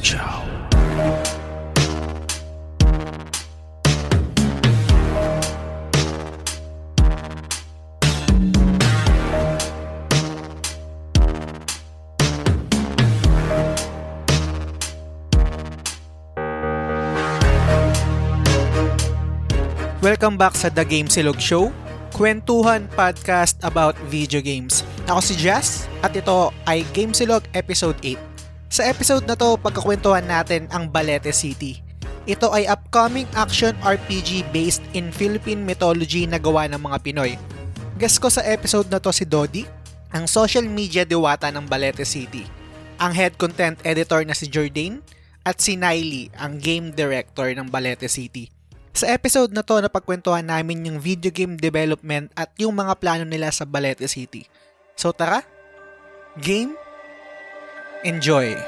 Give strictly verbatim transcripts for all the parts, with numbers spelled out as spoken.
Ciao. Welcome back sa The Game Silog Show, kwentuhan podcast about video games. Ako si Jazz at ito ay Game Silog Episode eight. Sa episode na to, pagkakwentuhan natin ang Balete City. Ito ay upcoming action R P G based in Philippine mythology na gawa ng mga Pinoy. Guest ko sa episode na to si Doddie, ang social media diwata ng Balete City, ang head content editor na si Jordane at si Niley, ang game director ng Balete City. Sa episode na to, napagkwentuhan namin yung video game development at yung mga plano nila sa Balete City. So tara, game, enjoy!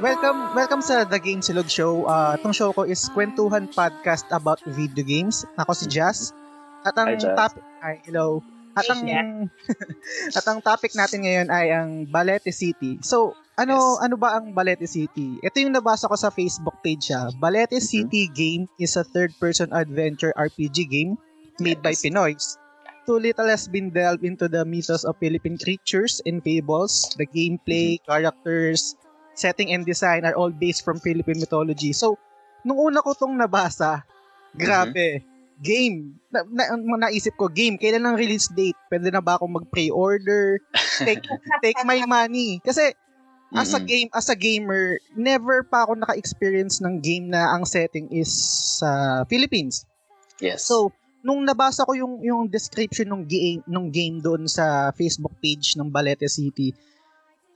Welcome welcome sa The Game Silog Show. Uh, itong show ko is kwentuhan podcast about video games. Ako si Jazz. At ang topic ay hello. At ang at ang topic natin ngayon ay ang Balete City. So, ano yes. ano ba ang Balete City? Ito yung nabasa ko sa Facebook page siya. Balete mm-hmm. City Game is a third-person adventure R P G game made yes. by Pinoys. Too little has been delved into the mythos of Philippine creatures and fables, the gameplay, mm-hmm. characters, setting and design are all based from Philippine mythology. So, nung una ko tong nabasa, grabe, mm-hmm. game. Na, na, naisip ko, game, kailan ang release date? Pwede na ba akong mag-pre-order? Take, take my money. Kasi, mm-hmm. as a game, as a gamer, never pa ako naka-experience ng game na ang setting is sa uh, Philippines. Yes. So, nung nabasa ko yung, yung description ng game, ng game doon sa Facebook page ng Balete City,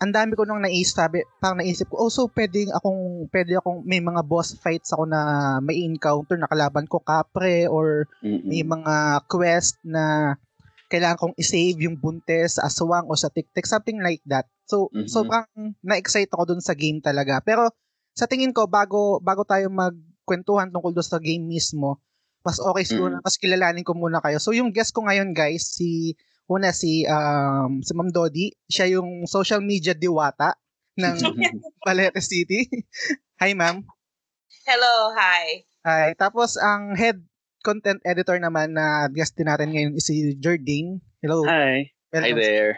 ang dami ko nung naisip, sabi, parang naisip ko, oh, so pwedeng akong, pwede akong, may mga boss fights ako na may encounter na kalaban ko, kapre, or mm-mm. may mga quest na kailangan kong isave yung buntes sa aswang o sa tiktik, something like that. So, mm-hmm. sobrang na-excite ako dun sa game talaga. Pero, sa tingin ko, bago, bago tayo magkwentuhan tungkol doon sa game mismo, mas okay siguro, mm-hmm. mas kilalanin ko muna kayo. So, yung guest ko ngayon, guys, si... Una si um si Ma'am Doddie, siya yung social media diwata ng Balete City. Hi ma'am. Hello, hi. Hi. Tapos ang head content editor naman na guest din natin ngayon is si Jordane. Hello. Hi. Welcome. Hi there.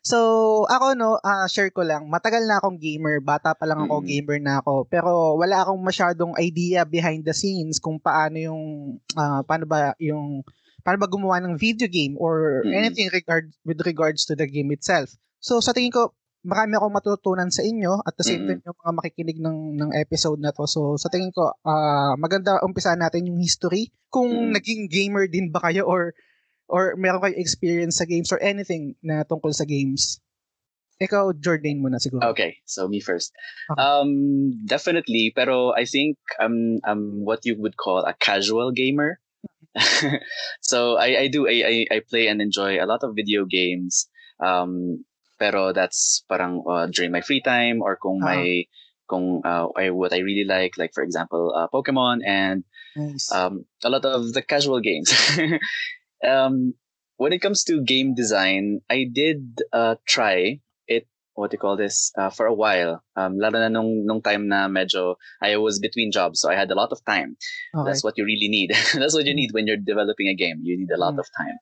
So, ako no, uh, share ko lang. Matagal na akong gamer, bata pa lang ako mm. gamer na ako. Pero wala akong masyadong idea behind the scenes kung paano yung uh, paano ba yung para ba gumawa ng video game or mm-hmm. anything regard with regards to the game itself. So sa tingin ko, marami akong matutunan sa inyo at the same mm-hmm. time yung mga makikinig ng ng episode na to. So sa tingin ko, uh, maganda umpisahan natin yung history. Kung mm-hmm. naging gamer din ba kayo or or meron kayo experience sa games or anything na tungkol sa games. Ikaw, Jordane muna siguro. Okay, so me first. Okay. Um, definitely, pero I think I'm I'm what you would call a casual gamer. So I, I do I, I play and enjoy a lot of video games. Um, pero that's parang uh, during my free time or kung uh-huh. my kung uh, I, what I really like, like for example, uh, Pokemon and nice. um, a lot of the casual games. um, when it comes to game design, I did uh, try it. What do you call this? Uh, for a while, um, lalo na nung nung time na medyo I was between jobs, so I had a lot of time. Okay. That's what you really need. That's what you need when you're developing a game. You need a lot mm. of time.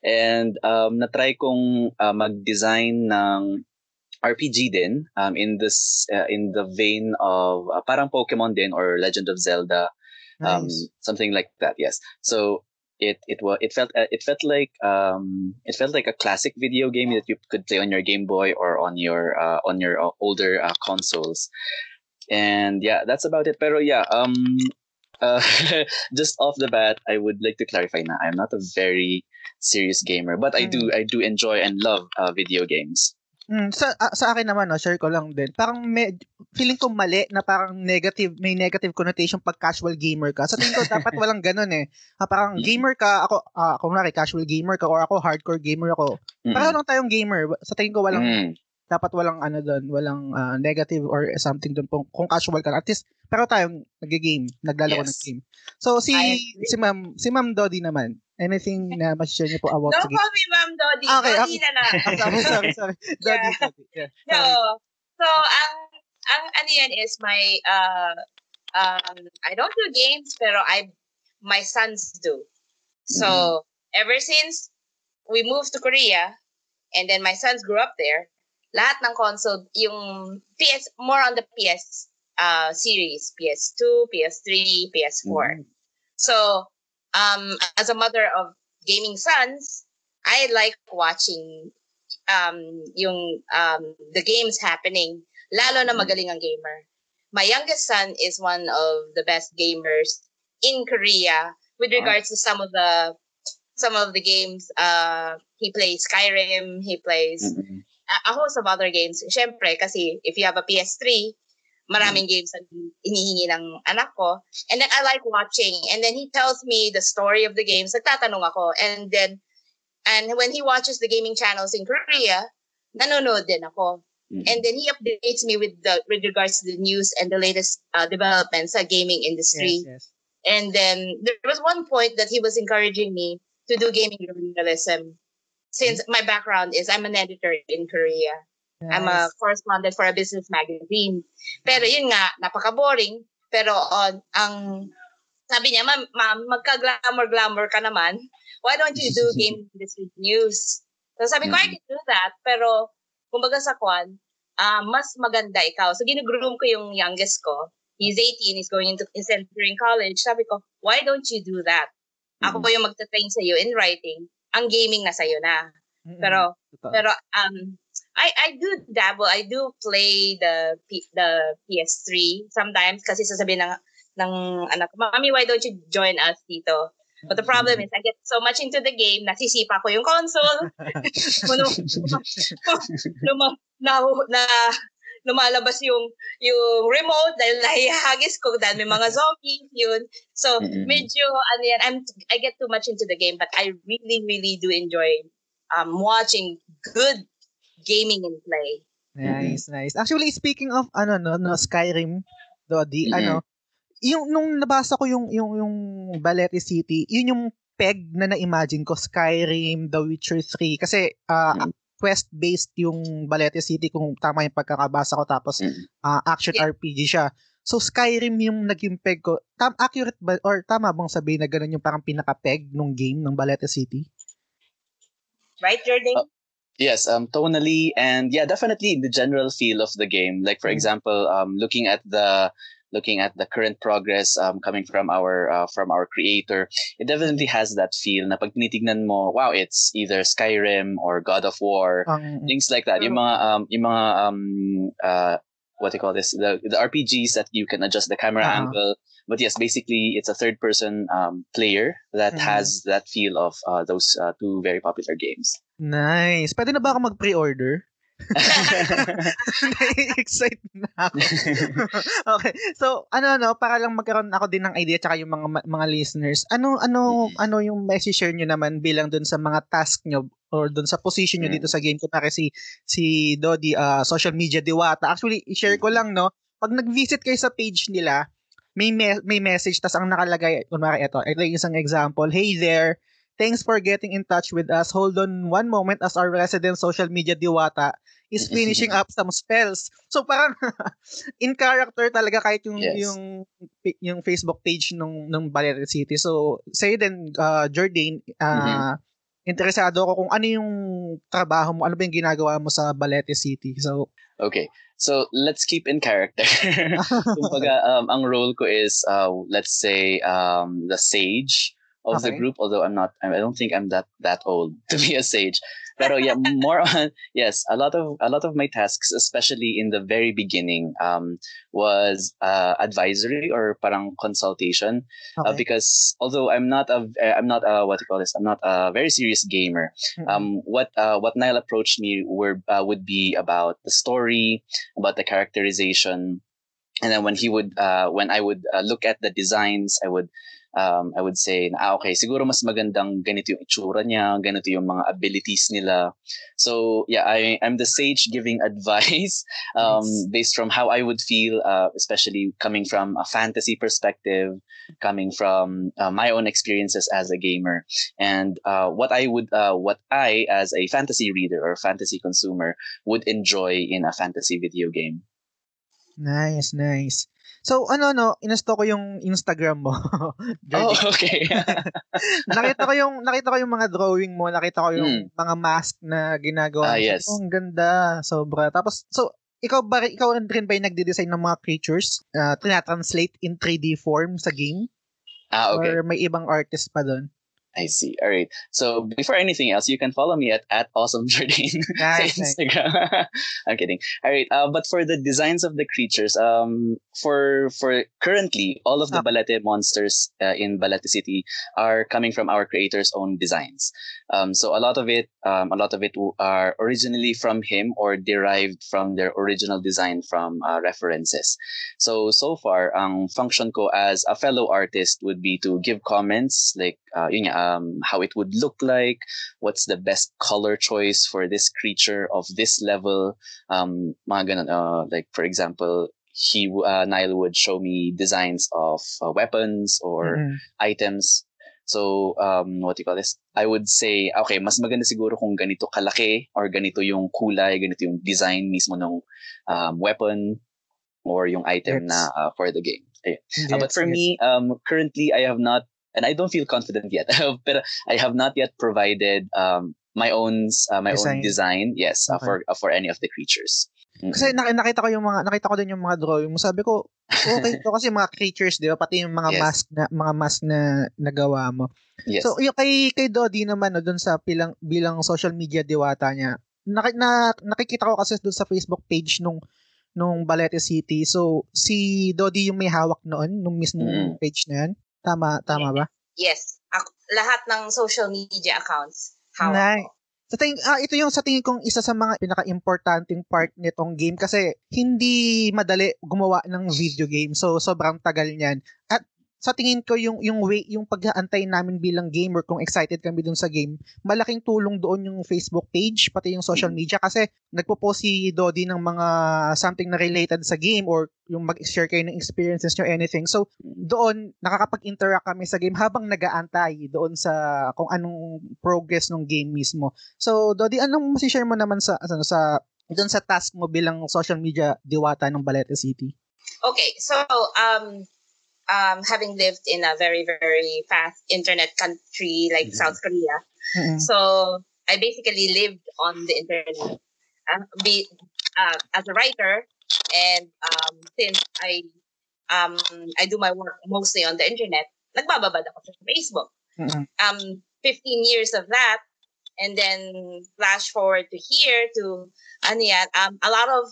And um, natry kong uh, mag-design ng R P G din um, in this uh, in the vein of uh, parang Pokemon din or Legend of Zelda, um, nice. something like that. Yes. So it it was it felt it felt like um it felt like a classic video game that you could play on your Game Boy or on your uh, on your older uh, consoles, and yeah, that's about it. Pero yeah, um uh, just off the bat, I would like to clarify na I'm not a very serious gamer, but I do I do enjoy and love uh, video games. Mm, sa sa akin naman, no, share ko lang din. Parang med, feeling ko mali na parang negative, may negative connotation pag casual gamer ka. Sa tingin ko dapat walang ganoon eh. Ha, parang gamer ka, ako uh, ako na casual gamer ka or ako hardcore gamer ako. Mm-hmm. Parang lang tayong gamer. Sa tingin ko walang mm-hmm. dapat walang ano doon, walang uh, negative or something doon kung, kung casual ka. At least, pero tayong nag-game, naglalaro yes. ng game. So, si si Ma'am, si Ma'am Doddie naman, anything na ma-share niyo po about no, sa game? Don't call me Ma'am Doddie. Okay, Doddie na lang. sorry, sorry, sorry. Doddie, yeah. Doddie. Yeah. No. So, ang, ang ano yan is my, uh, um, I don't do games, pero I, my sons do. So, mm-hmm. ever since we moved to Korea, and then my sons grew up there, lahat ng console, yung P S, more on the P S uh, series, P S two, P S three, P S four. Mm. So, um, as a mother of gaming sons, I like watching um, yung um, the games happening, lalo na magaling ang gamer. My youngest son is one of the best gamers in Korea with regards wow. to some of the some of the games. Uh, he plays Skyrim, he plays... Mm-hmm. a host of other games. Siyempre, kasi if you have a P S three, maraming games ang inihingi ng anak ko. And then I like watching. And then he tells me the story of the games. Nagtatanong ako. And then, and when he watches the gaming channels in Korea, nanonood din ako. Mm-hmm. And then he updates me with the with regards to the news and the latest uh, developments sa gaming industry. Yes, yes. And then there was one point that he was encouraging me to do gaming journalism. Since my background is I'm an editor in Korea. Yes. I'm a correspondent for a business magazine. Pero yun nga, napaka-boring. Pero uh, ang sabi niya, ma'am, ma'am magka-glamour-glamour ka naman. Why don't you do game industry news? So sabi ko, I can do that. Pero kumbaga sa kwan, uh, mas maganda ikaw. So ginugroom ko yung youngest ko. He's eighteen. He's going into he's entering college. Sabi ko, why don't you do that? Ako po yung magta-train sa iyo in writing. Ang gaming na sa'yo na. Pero, mm-hmm. pero, um, I, I do dabble. I do play the P, the P S three sometimes kasi sasabihin ng, ng anak ko, Mommy, why don't you join us dito? But the problem is, I get so much into the game, nasisipa ko yung console. Luma, na, na, lumalabas yung, yung remote dahil nahihagis ko dahil may mga zombies, yun. So, medyo, ano yan, I'm, I get too much into the game but I really, really do enjoy um, watching good gaming and play. Nice, mm-hmm. nice. Actually, speaking of, ano, no, no Skyrim, Doddie, mm-hmm. ano, yung, nung nabasa ko yung, yung, yung Balete City, yun yung peg na na-imagine ko, Skyrim, The Witcher three, kasi, ah, uh, mm-hmm. quest-based yung Balete City kung tama yung pagkakabasa ko tapos uh, action yeah. R P G siya. So Skyrim yung naging peg ko. Tam accurate ba or tama bang sabihin na ganun yung parang pinaka-peg nung game ng Balete City? Right, Jordane? Uh, yes, um tonally and yeah, definitely the general feel of the game. Like for mm-hmm. example, um looking at the looking at the current progress um, coming from our uh, from our creator, it definitely has that feel na pag tinitignan mo, wow, it's either Skyrim or God of War, um, things like that. Yung mga, um, yung mga um, uh, what do you call this, the, the R P Gs that you can adjust the camera uh-huh. angle. But yes, basically, it's a third-person um, player that mm-hmm. has that feel of uh, those uh, two very popular games. Nice. Pwede na ba ako mag-pre-order? Na-excite na ako. Okay. So, ano no, para lang magkaroon ako din ng idea tsaka yung mga mga listeners. Ano ano ano yung message-share niyo naman bilang doon sa mga task niyo or doon sa position niyo mm. dito sa game ko kasi si si Doddie uh, social media diwata. Actually, i-share ko lang no, pag nag-visit kayo sa page nila, may me- may message tas ang nakalagay kunwari ito. Ito yung isang example. Hey there. Thanks for getting in touch with us. Hold on one moment as our resident social media diwata is finishing up some spells. So parang in character talaga kahit yung yes. yung yung Facebook page nung nung Balete City. So say then uh, Jordane, uh, mm-hmm. interesado ako kung ano yung trabaho mo, ano ba yung ginagawa mo sa Balete City. So okay. So let's keep in character. Kumbaga, um ang role ko is uh, let's say um the sage of okay. the group, although I'm not, I don't think I'm that that old to be a sage. Pero yeah, more on, yes, a lot of a lot of my tasks, especially in the very beginning, um, was uh, advisory or parang consultation, okay. uh, because although I'm not a I'm not a what do you call this I'm not a very serious gamer. Mm-hmm. Um, what uh, what Nile approached me were uh, would be about the story, about the characterization, and then when he would uh, when I would uh, look at the designs, I would. Um, I would say, ah, okay, siguro mas magandang ganito yung itsura niya, ganito yung mga abilities nila. So, yeah, I, I'm the sage giving advice um, nice. based from how I would feel, uh, especially coming from a fantasy perspective, coming from uh, my own experiences as a gamer. And uh, what I would, uh, what I as a fantasy reader or fantasy consumer would enjoy in a fantasy video game. Nice, nice. So, ano, no, inusto ko yung Instagram mo. Oh, okay. nakita ko yung nakita ko yung mga drawing mo, nakita ko yung mm. mga mask na ginagawa. Ah, yes. Oh, ang ganda, sobra. Tapos, so, ikaw ba, ikaw rin ba yung nagde-design ng mga creatures? Uh, tinatranslate in three D form sa game? Ah, okay. Or may ibang artist pa doon? I see. All right. So before anything else, you can follow me at, at AwesomeJordane nice, on Instagram. Nice. I'm kidding. All right. Uh, but for the designs of the creatures, um, for for currently, all of the oh. Balete monsters uh, in Balete City are coming from our creator's own designs. Um, so a lot of it, um, a lot of it are originally from him or derived from their original design from uh, references. So so far, ang um, function ko as a fellow artist would be to give comments like uh, yun nga. Um, how it would look like, what's the best color choice for this creature of this level. Um, mga ganun, uh, like for example, he uh, Nile would show me designs of uh, weapons or mm-hmm. items. So, um, what do you call this? I would say, okay, mas maganda siguro kung ganito kalaki or ganito yung kulay, ganito yung design mismo ng um, weapon or yung item yes. na uh, for the game. Yeah. Yes, uh, but for yes. me, um, currently, I have not And I don't feel confident yet, but I have not yet provided um, my own uh, my design. own design. Yes, okay. uh, for uh, for any of the creatures. Mm-hmm. Kasi nakita ko yung mga nakita ko din yung mga drawing mo. Sabi ko, okay to kasi mga creatures, 'di ba? Pati yung mga yes. mask na mga mask na nagawa mo. Yes. So, yung kay kay Doddie naman no, doon sa bilang bilang social media diwata niya. Nak, na, nakikita ko kasi doon sa Facebook page nung nung Balete City. So, si Doddie yung may hawak noon nung mismo mm-hmm. page na yan. Tama, tama ba? Yes. Ako, lahat ng social media accounts. How? Nice. So, ting- ah, ito yung sa tingin kong isa sa mga pinaka-importanting part nitong game kasi hindi madali gumawa ng video game. So, sobrang tagal niyan. At sa tingin ko yung yung way yung pag-aantay namin bilang gamer kung excited kami dun sa game, malaking tulong doon yung Facebook page pati yung social media kasi nagpo-post si Doddie ng mga something na related sa game or yung mag-share kayo ng experiences nyo anything. So doon nakakapag-interact kami sa game habang nag-aantay doon sa kung anong progress ng game mismo. So Doddie, anong masishare mo naman sa ano sa doon sa task mo bilang social media diwata ng Balete City? Okay, so um Um, having lived in a very, very fast internet country like mm-hmm. South Korea. Mm-hmm. So I basically lived on the internet uh, be, uh, as a writer. And um, since I um, I do my work mostly on the internet, nagbababad ako sa Facebook. Mm-hmm. Um, fifteen years of that. And then flash forward to here to Ania. Um, a lot of...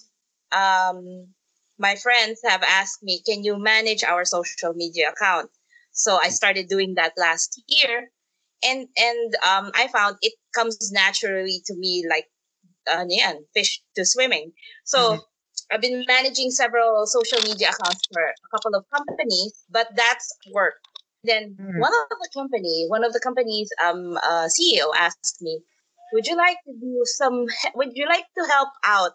Um, My friends have asked me, can you manage our social media account? So I started doing that last year. And and um, I found it comes naturally to me like uh, yeah, fish to swimming. So mm-hmm. I've been managing several social media accounts for a couple of companies, but that's work. Then mm-hmm. one of the company, one of the company's um uh, C E O asked me, would you like to do some, would you like to help out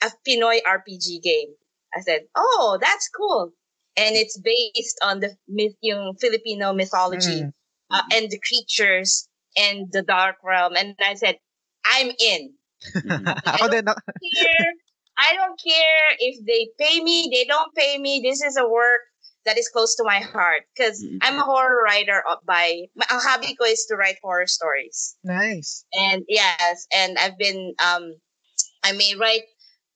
a Pinoy R P G game? I said, oh, that's cool. And it's based on the myth, yung Filipino mythology mm. uh, and the creatures and the dark realm. And I said, I'm in. I, don't care, I don't care if they pay me, they don't pay me. This is a work that is close to my heart because mm. I'm a horror writer by, my hobby is to write horror stories. Nice. And yes, and I've been, um, I may write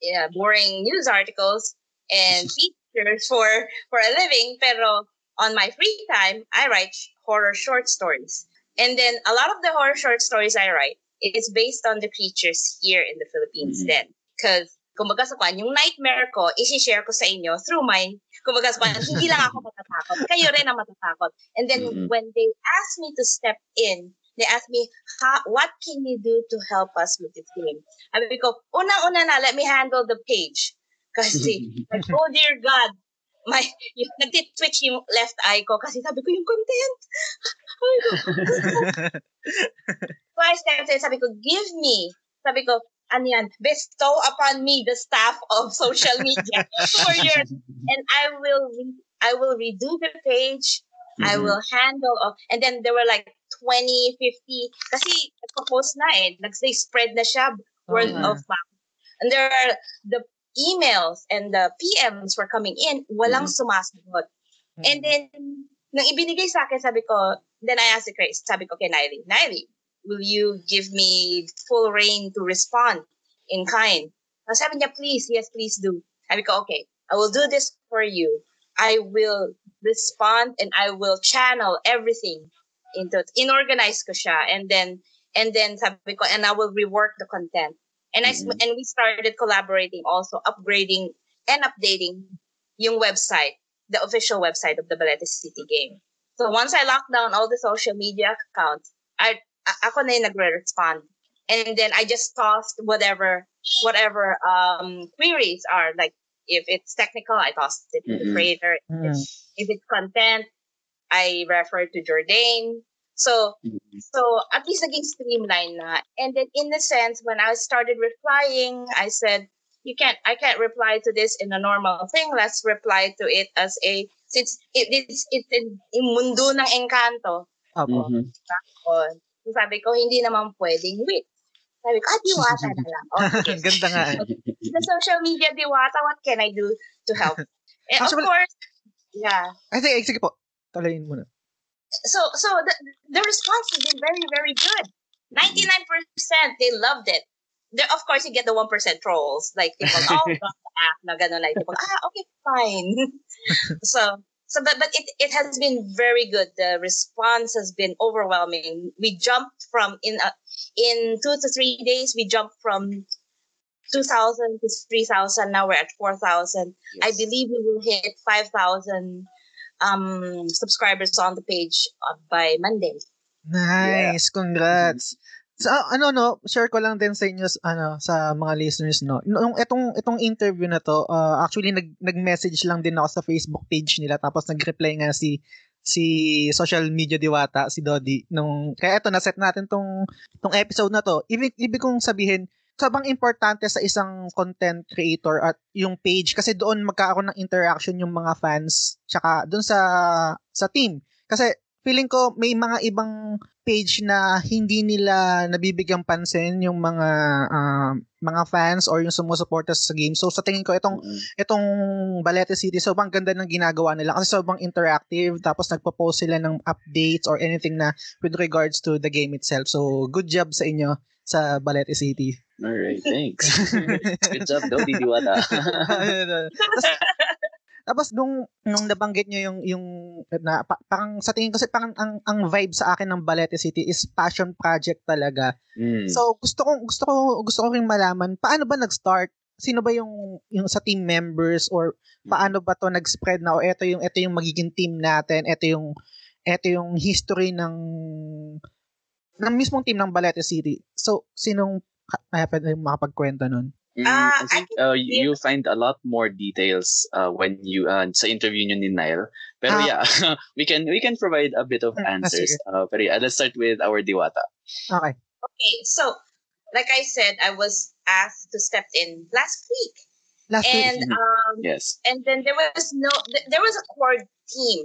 yeah, boring news articles, and features for, for a living, pero on my free time, I write horror short stories. And then a lot of the horror short stories I write it's based on the creatures here in the Philippines mm-hmm. then. Because, kumbaga sa kwan, yung nightmare ko, isi-share ko sa inyo through my, kumbaga sa kwan, hindi lang ako matatakot. Kayo rin ang matatakot. And then, mm-hmm. when they asked me to step in, they asked me, what can you do to help us with this game? Sabi ko, unang-una na, let me handle the page. Kasi, like, oh dear God, my, yung nagtitwitch yung left eye ko kasi sabi ko, yung content. Oh my God. So I stepped in, sabi ko, give me, sabi ko, ano yan, bestow upon me the staff of social media for years. And I will, re- I will redo the page. Mm-hmm. I will handle, of, and then there were like twenty, fifty, kasi nagpo-post na eh, they spread na siya, word oh, of mouth. And there are the emails and the P Ms were coming in, walang mm-hmm. sumasagot. Mm-hmm. And then, nang ibinigay sa akin, sabi ko, then I asked the Grace, sabi ko, okay, Niley, Niley, will you give me full reign to respond in kind? Sabi niya, please, yes, please do. Sabi ko, okay, I will do this for you. I will respond and I will channel everything into, inorganize ko siya. And then, and then sabi ko, and I will rework the content. And I mm-hmm. and we started collaborating also, upgrading and updating yung website, the official website of the Balete City Game. So once I locked down all the social media accounts, I ako na yung nagre-respond. And then I just tossed whatever whatever um, queries are, like if it's technical, I tossed it mm-hmm. to the creator. Mm-hmm. If, if it's content, I refer to Jordane. So, so at least naging streamline na. And then in a sense, when I started replying, I said, you can't, I can't reply to this in a normal thing. Let's reply to it as a, since it is, it's in mundo ng engkanto. Ako. Mm-hmm. Ako. So, sabi ko, hindi naman pwedeng wait. Sabi ko, ah, diwata na lang. Okay. Ganda nga. The social media diwata, what can I do to help? And of course, yeah. I think, sige po, talayin muna. So, so the, the response has been very, very good. ninety-nine percent, they loved it. They're, of course, you get the one percent trolls. Like, people, oh, app, na ganun, like, people, ah, okay, fine. so, so, but, but it, it has been very good. The response has been overwhelming. We jumped from, in uh, in two to three days, we jumped from two thousand to three thousand. Now we're at four thousand. Yes. I believe we will hit five thousand um subscribers on the page by Monday. Nice, yeah. Congrats. So ano no, share ko lang din sa inyo ano sa mga listeners no. Nung itong itong interview na to, uh, actually nag nag-message lang din ako sa Facebook page nila tapos nag-reply nga si si social media diwata si Doddie nung kaya ito na set natin tong tong episode na to. Ibig ibig kong sabihin sabang importante sa isang content creator at yung page kasi doon magkakaroon ng interaction yung mga fans tsaka doon sa sa team. Kasi feeling ko may mga ibang page na hindi nila nabibigyang pansin yung mga uh, mga fans or yung sumusuporta sa game. So sa tingin ko itong mm-hmm. itong Balete City sobrang ganda ng ginagawa nila kasi sobrang interactive tapos nagpo-post sila ng updates or anything na with regards to the game itself. So good job sa inyo sa Balete City. Alright, thanks. Good job, Doddie Diwata. tapos, tapos, nung, nung nabanggit nyo yung, yung na, pa, parang, sa tingin ko, parang ang, ang vibe sa akin ng Balete City is passion project talaga. Mm. So, gusto kong, gusto ko, gusto ko rin malaman, paano ba nag-start? Sino ba yung, yung sa team members? Or, paano ba to nag-spread na? O, eto yung, eto yung magiging team natin. Eto yung, eto yung history ng, ng mismong team ng Balete City. So, sinong uh, pwede makapagkwento nun? Mm, uh, I think uh, you, you find a lot more details uh, when you uh, sa interview nyo ni Nile. Pero ah. yeah, we can we can provide a bit of answers. Uh, pero yeah, let's start with our diwata. Okay. Okay, so like I said, I was asked to step in last week. Last and, week. Um, yes. And then there was no th- there was a core team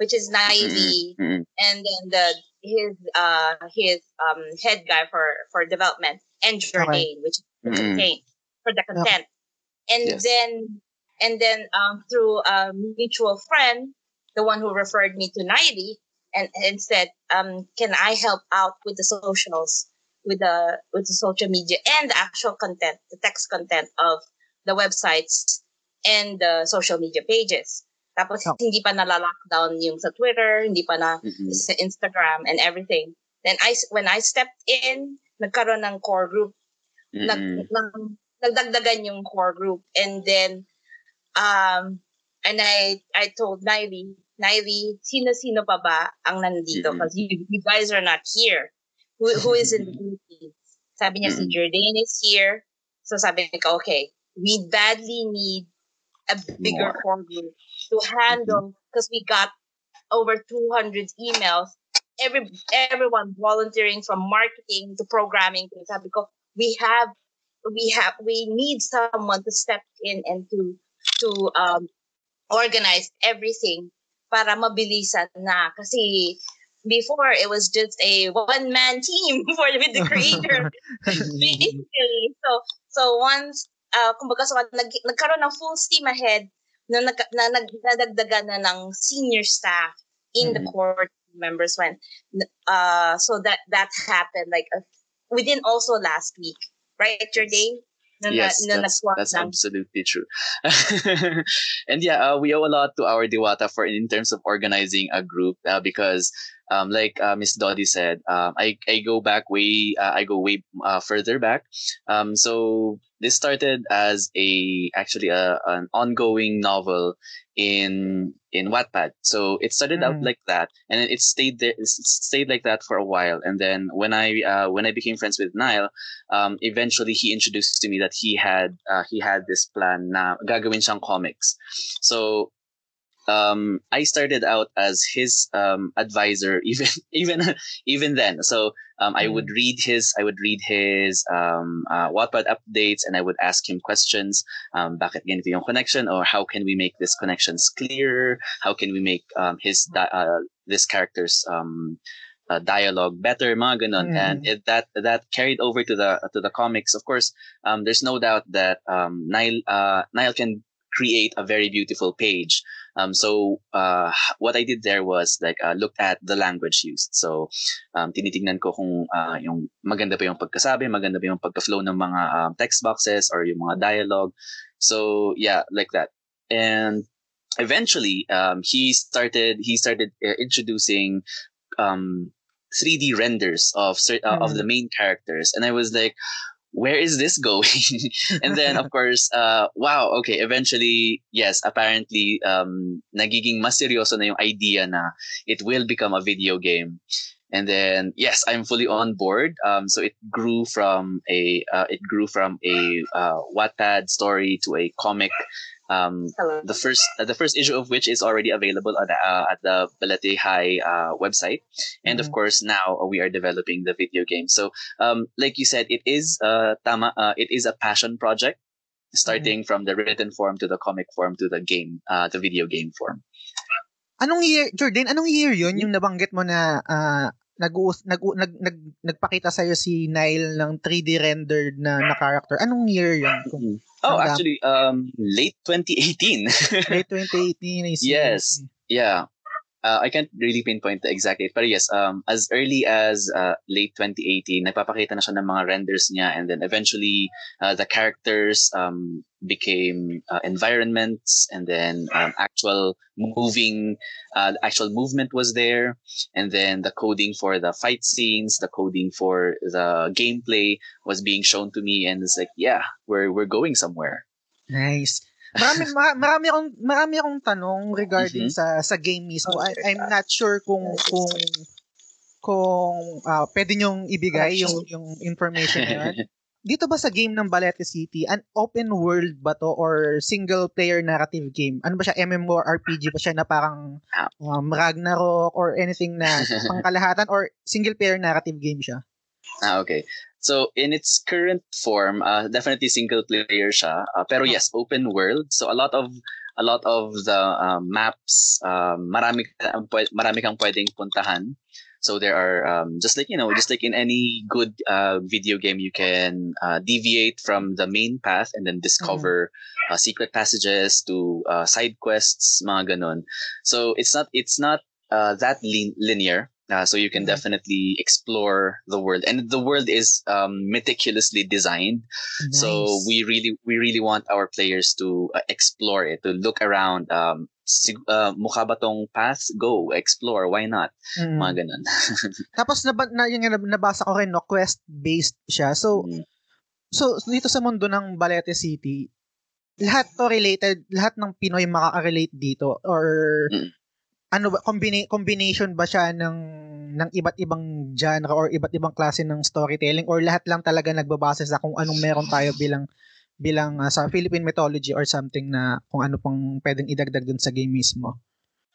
which is Niley mm-hmm. and then the his uh his um head guy for for development and Jordane, okay. which is for mm-hmm. content for the content okay. and yes. then and then um through a mutual friend, the one who referred me to Niley and and said um can I help out with the socials with the with the social media and the actual content, the text content of the websites and the social media pages. Tapos oh. hindi pa nala-lockdown yung sa Twitter, hindi pa na mm-hmm. sa Instagram and everything. Then I when I stepped in, nagkaroon ng core group. Mm-hmm. Nag, nag, nagdagdagan yung core group. And then, um, and I I told Niley, Niley, sino-sino pa ba ang nandito? Because mm-hmm. you, you guys are not here. Who who is in the Philippines? Sabi niya, mm-hmm. si Jordane is here. So sabi niya, okay, we badly need a bigger More. core group to handle, because mm-hmm. we got over two hundred emails, every everyone volunteering from marketing to programming. Sabi ko, we have, we have, we need someone to step in and to to um organize everything para mabilisan na. Kasi before it was just a one man team for with the creator basically. So so once uh, kumbaga so nag, nagkaroon ng full steam ahead na nag, na nagdadagdagan na ng senior staff in mm-hmm. the core members when uh so that that happened like uh, within also last week, right, Jordane? No, yes, no, that's, no, that's, that's absolutely true. And yeah, uh, we owe a lot to our Diwata for in terms of organizing a group uh, because, um, like uh, Miss Doddie said, um, I I go back way uh, I go way uh, further back. Um, so this started as a actually a an ongoing novel in in Wattpad. So it started mm. out like that, and it stayed there. It stayed like that for a while, and then when I uh, when I became friends with Nile, um, eventually he introduced to me that he had uh, he had this plan na gagawin siyang comics. So um, I started out as his um, advisor, even even even then. So um, I would read his I would read his um, uh, Wattpad updates, and I would ask him questions. Um, bakit ganito yung connection, or how can we make these connections clearer? How can we make um, his di- uh, this character's um, uh, dialogue better? Mga ganon. Mm. And it, that that carried over to the to the comics. Of course, um, there's no doubt that um, Nile uh, Nile can create a very beautiful page. Um, so uh, what I did there was like uh, looked at the language used. So um, tinitingnan ko kung uh, yung maganda pa yung pagkasabi, maganda pa yung pagka-flow ng mga um, text boxes or yung mga dialogue. So yeah, like that. And eventually um, he started he started uh, introducing um, three D renders of uh, mm. of the main characters, and I was like, where is this going? And then, of course, uh, wow, okay, eventually, yes, apparently, um, nagiging mas seryoso na yung idea na it will become a video game. And then, yes, I'm fully on board. Um, so it grew from a, uh, it grew from a uh, Wattpad story to a comic. Um, the first uh, the first issue of which is already available at, uh, at the Balete High uh, website, and mm-hmm. of course now we are developing the video game. So, um, like you said, it is uh, tama, uh, it is a passion project, starting mm-hmm. from the written form to the comic form to the game, uh, the video game form. Anong year, Jordane? Anong year yun yung nabanggit mo na uh, nag-uus, nag-u, nag nag nagpakita sa iyo si Nile ng three D rendered na, na character? Anong year yun? Kung, Oh, actually, um, late twenty eighteen. Late twenty eighteen, I see. Yes, yeah. Uh, I can't really pinpoint the exact date, but yes, um, as early as uh, late twenty eighteen, nagpapakita na siya ng mga renders niya, and then eventually, uh, the characters um became uh, environments, and then um, actual moving, uh, actual movement was there, and then the coding for the fight scenes, the coding for the gameplay was being shown to me, and it's like, yeah, we're we're going somewhere. Nice. marami marami akong marami akong tanong regarding mm-hmm. sa sa game mismo. I, I'm not sure kung kung kung uh, pwede niyong ibigay yung yung information niyan. Dito ba sa game ng Balete City, an open world ba to or single player narrative game? Ano ba siya, MMORPG ba siya na parang um, Ragnarok or anything na pangkalahatan, or single player narrative game siya? Ah, okay. So in its current form, uh, definitely single player siya. Uh, pero yes, open world. So a lot of a lot of the uh, maps, uh, marami marami kang pwedeng puntahan. So there are um, just like you know, just like in any good uh, video game, you can uh, deviate from the main path and then discover mm-hmm. uh, secret passages to uh, side quests, mga ganun. So it's not it's not uh, that lin- linear. Uh, so you can definitely explore the world, and the world is um, meticulously designed. Nice. So we really, we really want our players to uh, explore it, to look around. Um, sig- uh, mukha ba tong path? Go explore. Why not? Mm. Mga ganun. Tapos na nab- na yung nabasa ko rin, no, quest based siya. So, mm. so dito sa mundo ng Balete City, lahat to related, lahat ng Pinoy makaka-relate dito, or mm. ano ba, combina- combination ba siya ng ng iba't ibang genre or iba't ibang klase ng storytelling, or lahat lang talaga nagbabase sa kung anong meron tayo bilang bilang uh, sa Philippine mythology or something, na kung ano pang pwedeng idagdag dun sa game mismo.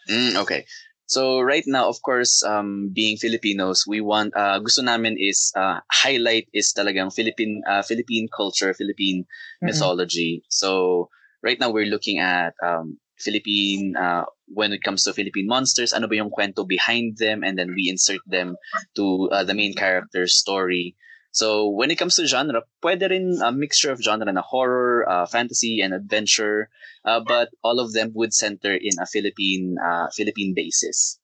Mm, okay. So right now, of course, um, being Filipinos, we want uh, gusto namin is uh, highlight is talagang Philippine uh, Philippine culture, Philippine mm-hmm. mythology. So right now we're looking at um, Philippine, uh, when it comes to Philippine monsters, ano ba yung kwento behind them, and then we insert them to uh, the main character's story. So when it comes to genre, pwede rin a mixture of genre na horror, uh, fantasy, and adventure, uh, but all of them would center in a Philippine uh, Philippine basis.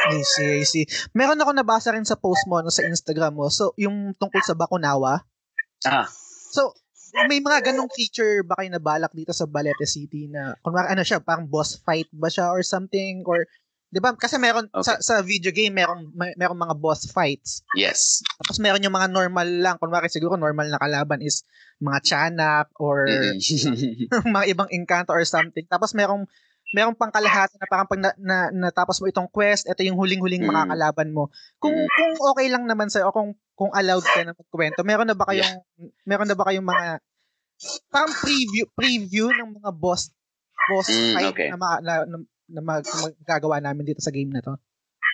I see, I see. Meron ako nabasa rin sa post mo, no, sa Instagram mo, so yung tungkol sa Bakunawa. Ah. So, may mga ganong feature ba kayo nabalak dito sa Balete City na, kung ano siya, parang boss fight ba siya or something, or, di ba? Kasi meron, okay. sa, sa video game, meron, may, meron mga boss fights. Yes. Tapos meron yung mga normal lang, kung siguro normal na kalaban is mga tiyanak or mm-hmm. mga ibang encanto or something. Tapos merong, merong pang kalahatan na parang pag na, na, natapos mo itong quest, ito yung huling-huling mm. makakalaban mo. Kung, mm. kung okay lang naman sa'yo, o kung kung allowed ka na magkwento, meron na ba kayong yeah. meron na ba kayong mga parang preview preview ng mga boss boss mm, fight okay. na, ma, na, na, na magagawa namin dito sa game na to?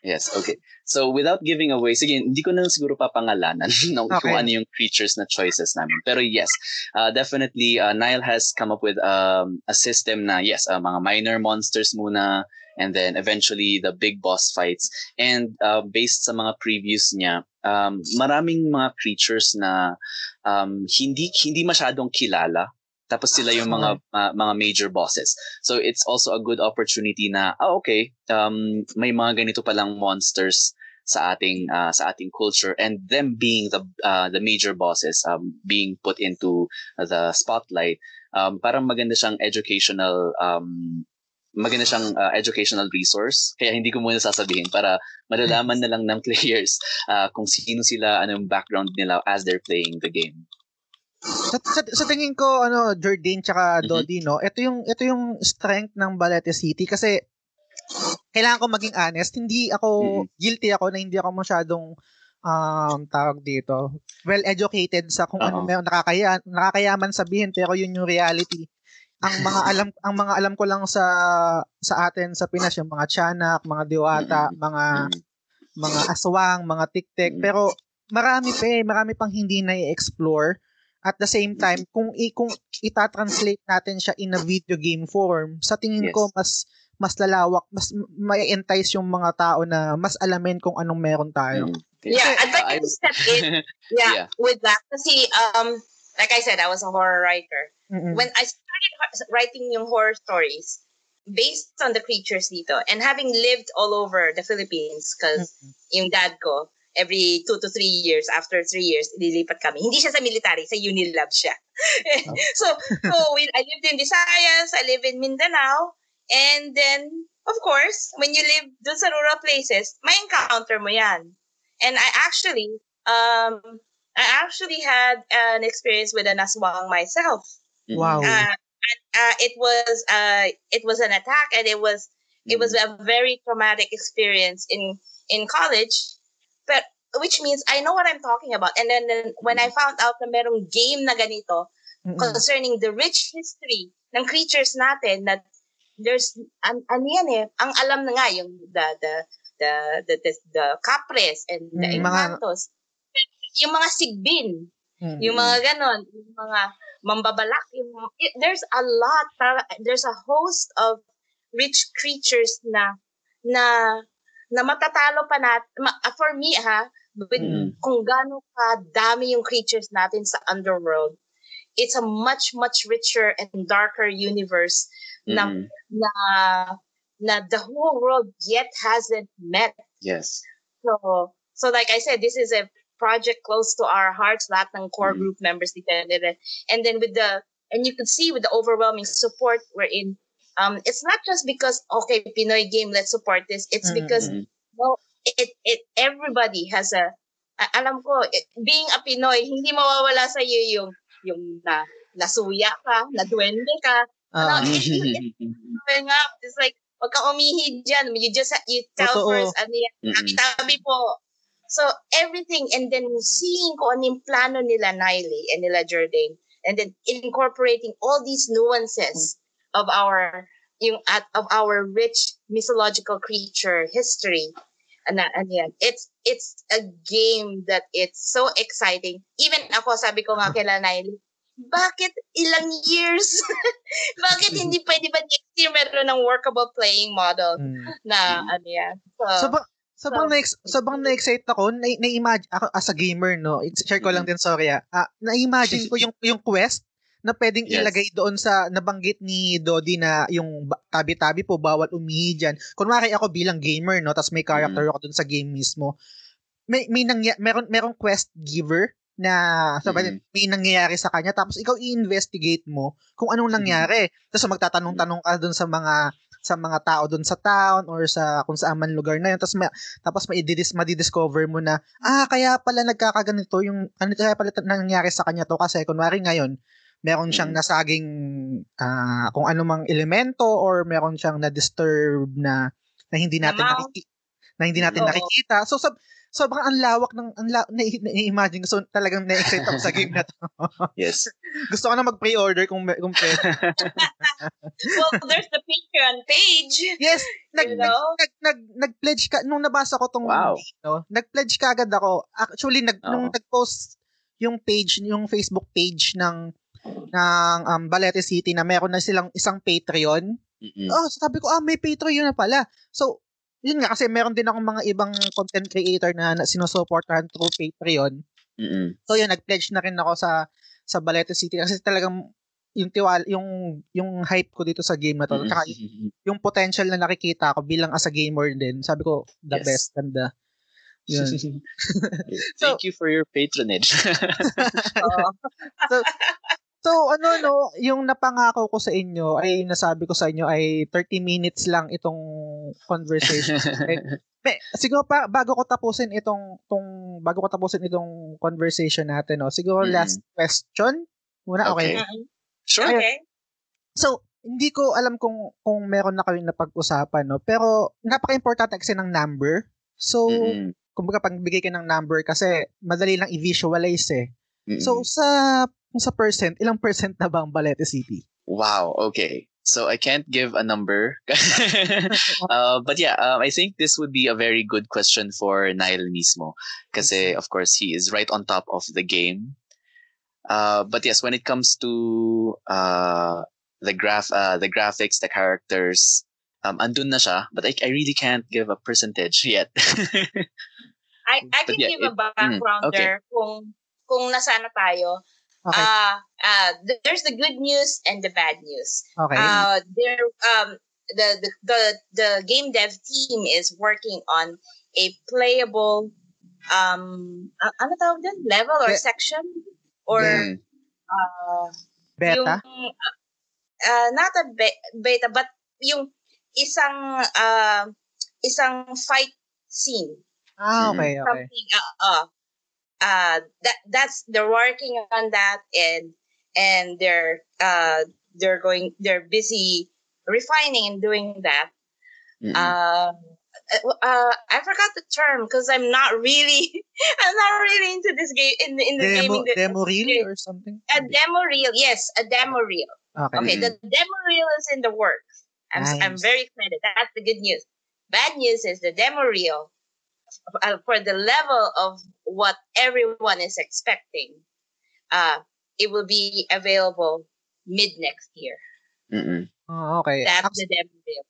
Yes, okay. So without giving away, sige, hindi ko na siguro papangalanan no, okay. kung ano yung creatures na choices namin. Pero yes, uh, definitely uh, Nile has come up with um, a system na yes, uh, mga minor monsters muna, and then eventually the big boss fights. And uh, based sa mga previews niya, um, maraming mga creatures na um, hindi hindi masyadong kilala. Tapos sila yung mga uh, mga major bosses. So it's also a good opportunity na, ah, okay, um, may mga ganito palang monsters sa ating uh, sa ating culture, and them being the uh, the major bosses um, being put into the spotlight. Um, parang maganda siyang educational um, maganda siyang uh, educational resource. Kaya hindi ko muna sasabihin para malalaman na lang ng players uh, kung sino sila, anong background nila as they're playing the game. Sa, sa, sa tingin ko, ano, Jordane tsaka Doddie, mm-hmm. no, ito yung ito yung strength ng Balete City, kasi kailangan ko maging honest, hindi ako mm-hmm. guilty ako na hindi ako masyadong um, tawag dito, well educated sa kung uh-huh. ano meron, nakakaya nakakayaman sabihin, pero yun yung reality. Ang mga alam ang mga alam ko lang sa sa atin sa Pinas, yung mga tiyanak, mga diwata, mm-hmm. mga mga aswang, mga tiktik, mm-hmm. pero marami pa eh, marami pang hindi na-explore. At the same time, kung i- kung ita-translate natin siya in a video game form, sa tingin yes. ko mas mas lalawak, mas ma-entice yung mga tao na mas alamin kung anong meron tayo. Yeah, yeah. I'd like to step in yeah, yeah. with that. Kasi, um, like I said, I was a horror writer. Mm-hmm. When I started writing yung horror stories, based on the creatures dito, and having lived all over the Philippines, because mm-hmm. yung dad ko, every two to three years, after three years, ililipat kami. Hindi siya sa military, sa Unilab siya. Oh. so, so we, I lived in Visayas, I lived in Mindanao, and then, of course, when you live dun sa rural places, may encounter mo yan. And I actually, um, I actually had an experience with an aswang myself. Wow. Uh, and, uh, it was, uh, it was an attack, and it was, mm. it was a very traumatic experience in, in college. But, which means I know what I'm talking about. And then, then when I found out na merong game na ganito mm-hmm. concerning the rich history ng creatures natin, that there's an an yan eh, ang alam na nga yung the the the the, the, the capres and the mm-hmm. encantos, yung mga sigbin, mm-hmm. yung mga ganon, yung mga mambabalak, yung, it, there's a lot, there's a host of rich creatures na na na matatalo pa natin, ma, for me ha, with, mm. kung gaano ka dami yung creatures natin sa underworld, it's a much, much richer and darker universe mm. na, na na the whole world yet hasn't met. Yes. So, so like I said, this is a project close to our hearts. Lahat ng core mm-hmm. group members depende. And then with the, and you could see with the overwhelming support we're in, um, it's not just because, okay, Pinoy game, let's support this. It's mm-hmm. because, well, it, it, everybody has a, uh, alam ko, it, being a Pinoy, hindi mawawala sa iyo yung, yung na, nasuya ka, naduwende ka. Uh, ano, it, it, it's going up. It's like, wag kang umihi dyan. You just, you tell totoo. First, ano yan, tabi-tabi po. So, everything, and then seeing ko ano yung plano nila Niley and nila Jordane, and then incorporating all these nuances mm-hmm. of our, yung, at, of our rich mythological creature history. Ano, ano yan. It's, it's a game that it's so exciting. Even ako, sabi ko nga kila Niley, bakit ilang years? Bakit hindi pwede ba next year meron ng workable playing model mm. na ano yan? So, so, ba, so, so, next, so bang na-excite ako, na- na-imagine, ako as a gamer, no? Share ko lang din, sorry ah. ah na-imagine ko yung, yung quest na pwedeng yes. ilagay doon sa nabanggit ni Doddie na yung tabi-tabi po, bawal umihi dyan. Kunwari ako bilang gamer, no? Tapos may character mm. ako doon sa game mismo. May, may nangya, meron, merong quest giver na so, mm-hmm. may nangyayari sa kanya tapos ikaw i-investigate mo kung anong nangyari. Mm-hmm. Tapos magtatanong-tanong ka doon sa mga sa mga tao doon sa town or sa kung saan man lugar na yun. Tapos, may, tapos maididis, madidiscover mo na, ah, kaya pala nagkakaganito yung, ano kaya pala nangyayari sa kanya to kasi kunwari ngayon, meron mm-hmm. siyang nasaging uh, kung anumang elemento or meron siyang na-disturb na, na hindi natin, nakiki- na hindi natin nakikita. So, sab- sobrang ang lawak ng ang la- na-imagine na- so talagang na-excite ako sa game na to. Yes. Gusto ko na mag-pre-order kung kung pwede. Well, there's the Patreon page. Yes, nag nag, nag nag nag-pledge ka nung nabasa ko tong wow. no. Nag-pledge ka agad ako. Actually nag oh. nung nag-post yung page, yung Facebook page ng ng um, Balete City na meron na silang isang Patreon. Mm-hmm. Oh, so sabi ko, ah, may Patreon na pala. So yun nga, kasi meron din akong mga ibang content creator na, na sinusuportahan through Patreon. Mm-hmm. So yun, nag-pledge na rin ako sa sa Balete City kasi talagang yung tiwala, yung yung hype ko dito sa game na to. Mm-hmm. Saka yung potential na nakikita ko bilang as a gamer din. Sabi ko, the yes. best and the yun. Thank so, you for your patronage. uh, so, So, ano, no, yung napangako ko sa inyo, ay nasabi ko sa inyo ay thirty minutes lang itong conversation. eh, siguro pa, bago ko tapusin itong, tong, bago ko tapusin itong conversation natin, no, siguro mm. last question. Muna, okay. okay. Sure. Okay. So, hindi ko alam kung, kung meron na kayong napag-usapan, no, pero napaka-importante kasi ng number. So, mm-hmm. kumbaga, pagbigay ka ng number kasi madali lang i-visualize eh. Mm-hmm. So, sa Kung sa percent, ilang percent na ba ang Balete City? Wow, okay. So I can't give a number. uh, but yeah, um, I think this would be a very good question for Niley mismo. Kasi of course, he is right on top of the game. Uh, but yes, when it comes to uh, the graph, uh, the graphics, the characters, um, andun na siya. But I, I really can't give a percentage yet. I, I can yeah, give it, a background mm, okay. there kung, kung nasaan na tayo. Okay. Uh, uh, there's the good news and the bad news. Okay. Uh, there, um, the, the the the game dev team is working on a playable, um, uh, ano tawag din? Level or Be- section or mm. uh, beta. Yung, uh, not a be- beta, but yung isang uh, isang fight scene. Ah, okay, okay. Something, uh, uh, Uh, that that's they're working on that and and they're uh they're going they're busy refining and doing that. Mm-hmm. Uh, uh, I forgot the term because I'm not really I'm not really into this game in the in the demo, gaming demo reel or something. A demo reel, yes, a demo reel. Okay, okay mm-hmm. the demo reel is in the works. I'm nice. I'm very excited. That's the good news. Bad news is the demo reel. Uh, for the level of what everyone is expecting, uh, it will be available mid next year. Mm-hmm. Oh, okay. That's Ac- the demo deal.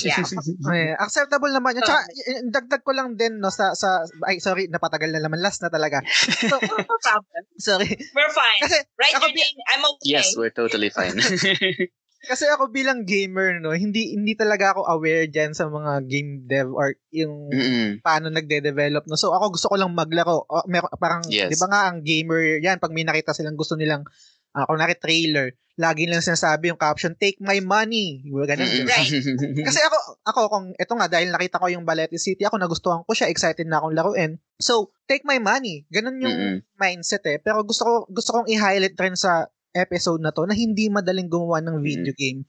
Yeah. Okay. Acceptable naman yun. Tsaka, dagdag ko lang din, no, sa, sa, ay, sorry, napatagal na naman. Last na talaga. So, no problem. Sorry. We're fine. Kasi, right, Jordane? Bi- I'm okay. Yes, we're totally fine. Kasi ako bilang gamer, no, hindi hindi talaga ako aware dyan sa mga game dev or yung mm-hmm. paano nagde-develop. No? So ako gusto ko lang maglaro. O, may, parang, yes. di ba nga, ang gamer yan, pag may nakita silang gusto nilang, uh, kung nakita trailer, lagi nilang sinasabi yung caption, take my money. Ganun, mm-hmm. right? Kasi ako, ako kung ito nga, dahil nakita ko yung Balete City, ako nagustuhan ko siya, excited na akong laruin. So, take my money. Ganun yung mm-hmm. mindset eh. Pero gusto ko gusto kong i-highlight rin sa episode na to na hindi madaling gumawa ng video game.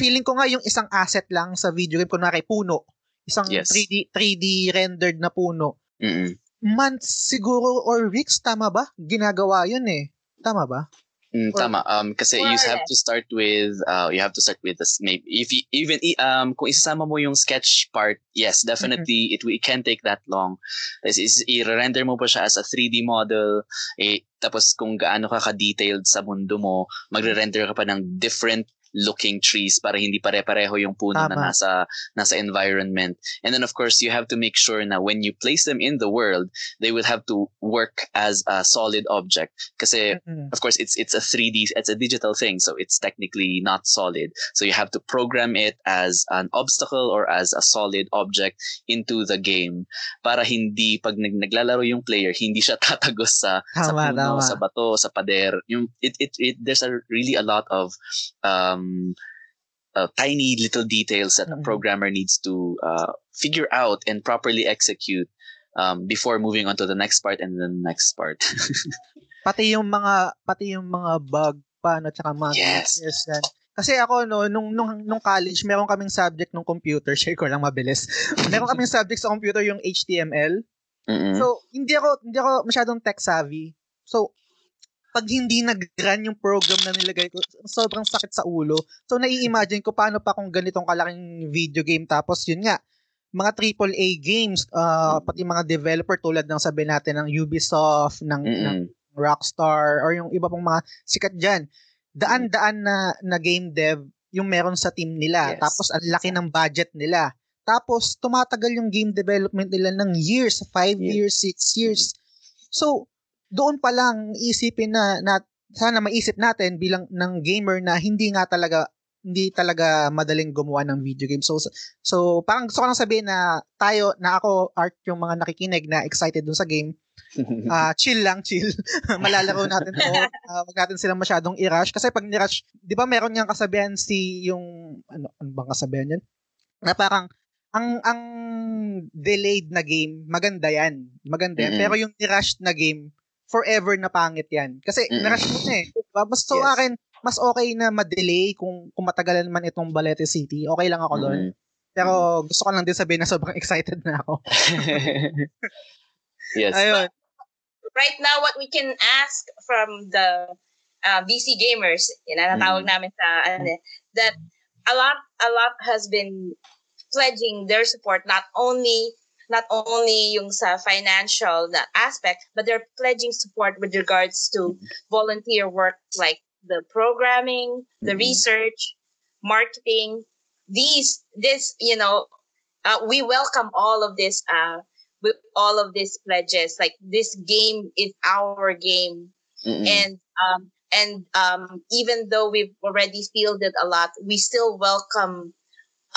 Feeling ko nga yung isang asset lang sa video game, kunwari puno, isang yes. three D three D rendered na puno. Mm-mm. Months siguro or weeks, tama ba? Ginagawa yun eh. Tama ba? Mm, or, tama. Um, kasi you have to start with uh, you have to start with this. Maybe if you, even um kung isasama mo yung sketch part, yes, definitely mm-hmm. it it can take that long. This is i-render mo pa siya as a three D model. Eh, tapos kung gaano ka ka-detailed sa mundo mo, magre-render ka pa ng different looking trees para hindi pare-pareho yung puno Tama. na nasa nasa environment. And then of course, you have to make sure na when you place them in the world, they will have to work as a solid object. Kasi mm-hmm. of course, it's it's a three D, it's a digital thing, so it's technically not solid. So you have to program it as an obstacle or as a solid object into the game para hindi pag naglalaro yung player, hindi siya tatagos sa Tama. sa puno, Tama. sa bato, sa pader. Yung it it, it there's a really a lot of um Um, uh, tiny little details that mm-hmm. a programmer needs to uh, figure out and properly execute um, before moving on to the next part and the next part. pati yung mga pati yung mga bug pa na tsaka mga yes. yan. Kasi ako no nung nung nung college meron kaming subject ng computer, share ko lang mabilis. Meron kaming subject sa computer yung H T M L. Mm-hmm. So hindi ako hindi ako masyadong tech savvy. So pag hindi nag-run yung program na nilagay ko, sobrang sakit sa ulo. So, nai-imagine ko paano pa kung ganitong kalaking video game. Tapos, yun nga, mga triple A games, uh, pati mga developer tulad ng sabi natin ng Ubisoft, ng, ng Rockstar, or yung iba pong mga sikat dyan. Daan-daan na, na game dev yung meron sa team nila. Yes. Tapos, ang laki ng budget nila. Tapos, tumatagal yung game development nila ng years, five yes. years, six years. So, doon pa lang isipin na, na sana maiisip natin bilang ng gamer na hindi nga talaga hindi talaga madaling gumawa ng video game. So so parang gusto ko lang sabihin na tayo na ako Art yung mga nakikinig na excited dun sa game. Uh, chill lang, chill. Malalaro natin 'to. Uh, wag natin silang masyadong i-rush kasi pag ni-rush, 'di ba meron ngang kasabihan si yung ano, ano bang kasabihan yan? Na parang ang ang delayed na game, maganda 'yan. Maganda yan. Mm-hmm. Pero yung ni-rushed na game forever na pangit yan. Kasi, mm-hmm. na-rush mo na eh. Diba? Mas so yes. akin, mas okay na ma-delay kung, kung matagalan man itong Balete City. Okay lang ako mm-hmm. doon. Pero, mm-hmm. gusto ko lang din sabihin na sobrang excited na ako. yes. Ayun. But right now, what we can ask from the uh, B C gamers, yun na natawag mm-hmm. namin sa, ano, that a lot, a lot has been pledging their support, not only not only yung sa financial na aspect, but they're pledging support with regards to volunteer work like the programming, the mm-hmm. research, marketing. These, this, you know, uh, we welcome all of this, uh, with all of these pledges. Like this game is our game, mm-hmm. and um, and um, even though we've already fielded a lot, we still welcome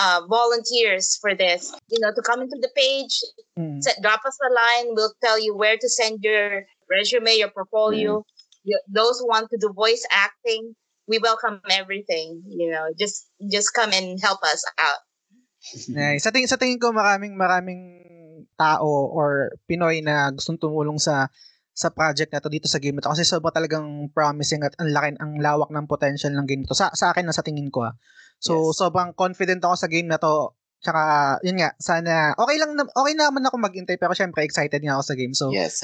uh volunteers for this, you know, to come into the page, mm. set, drop us a line. We'll tell you where to send your resume, your portfolio. Mm. You, those who want to do voice acting, we welcome everything, you know, just just come and help us out. Nice. Sa tingin, sa tingin ko maraming maraming tao or Pinoy na gustong tumulong sa sa project na to dito sa game ito kasi sobrang talagang promising at ang laki, ang lawak ng potential ng game ito. Sa, sa akin na sa tingin ko ha. So yes. sobrang confident ako sa game na to. Tsaka yun nga, sana okay lang na, okay naman ako maghintay pero syempre excited nga ako sa game. So yes.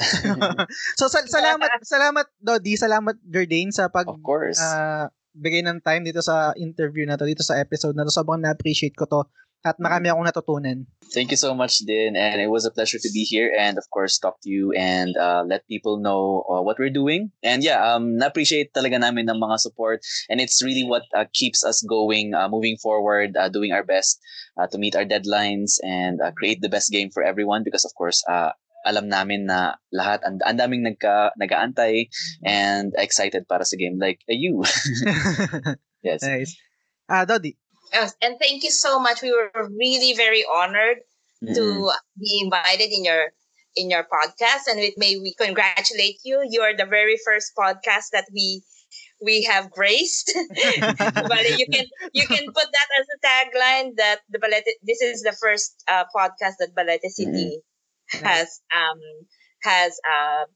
so sal- salamat salamat Doddie, salamat Jordane sa pag of course. Uh, bigay ng time dito sa interview na to, dito sa episode na to. Sobrang na-appreciate ko to. At marami akong natutunan. Thank you so much din, and it was a pleasure to be here and of course talk to you and uh, let people know uh, what we're doing. And yeah, um na-appreciate talaga namin ng mga support and it's really what uh, keeps us going, uh, moving forward, uh, doing our best uh, to meet our deadlines and uh, create the best game for everyone because of course uh, alam namin na lahat and ang daming nagka nagaantay and excited para sa game like uh, you. Yes. Nice. Ah, Doddie. And thank you so much. We were really very honored mm-hmm. to be invited in your in your podcast, and it, may we congratulate you. You are the very first podcast that we we have graced. But you can you can put that as a tagline that the Balete, this is the first uh, podcast that Balete City mm-hmm. has um has uh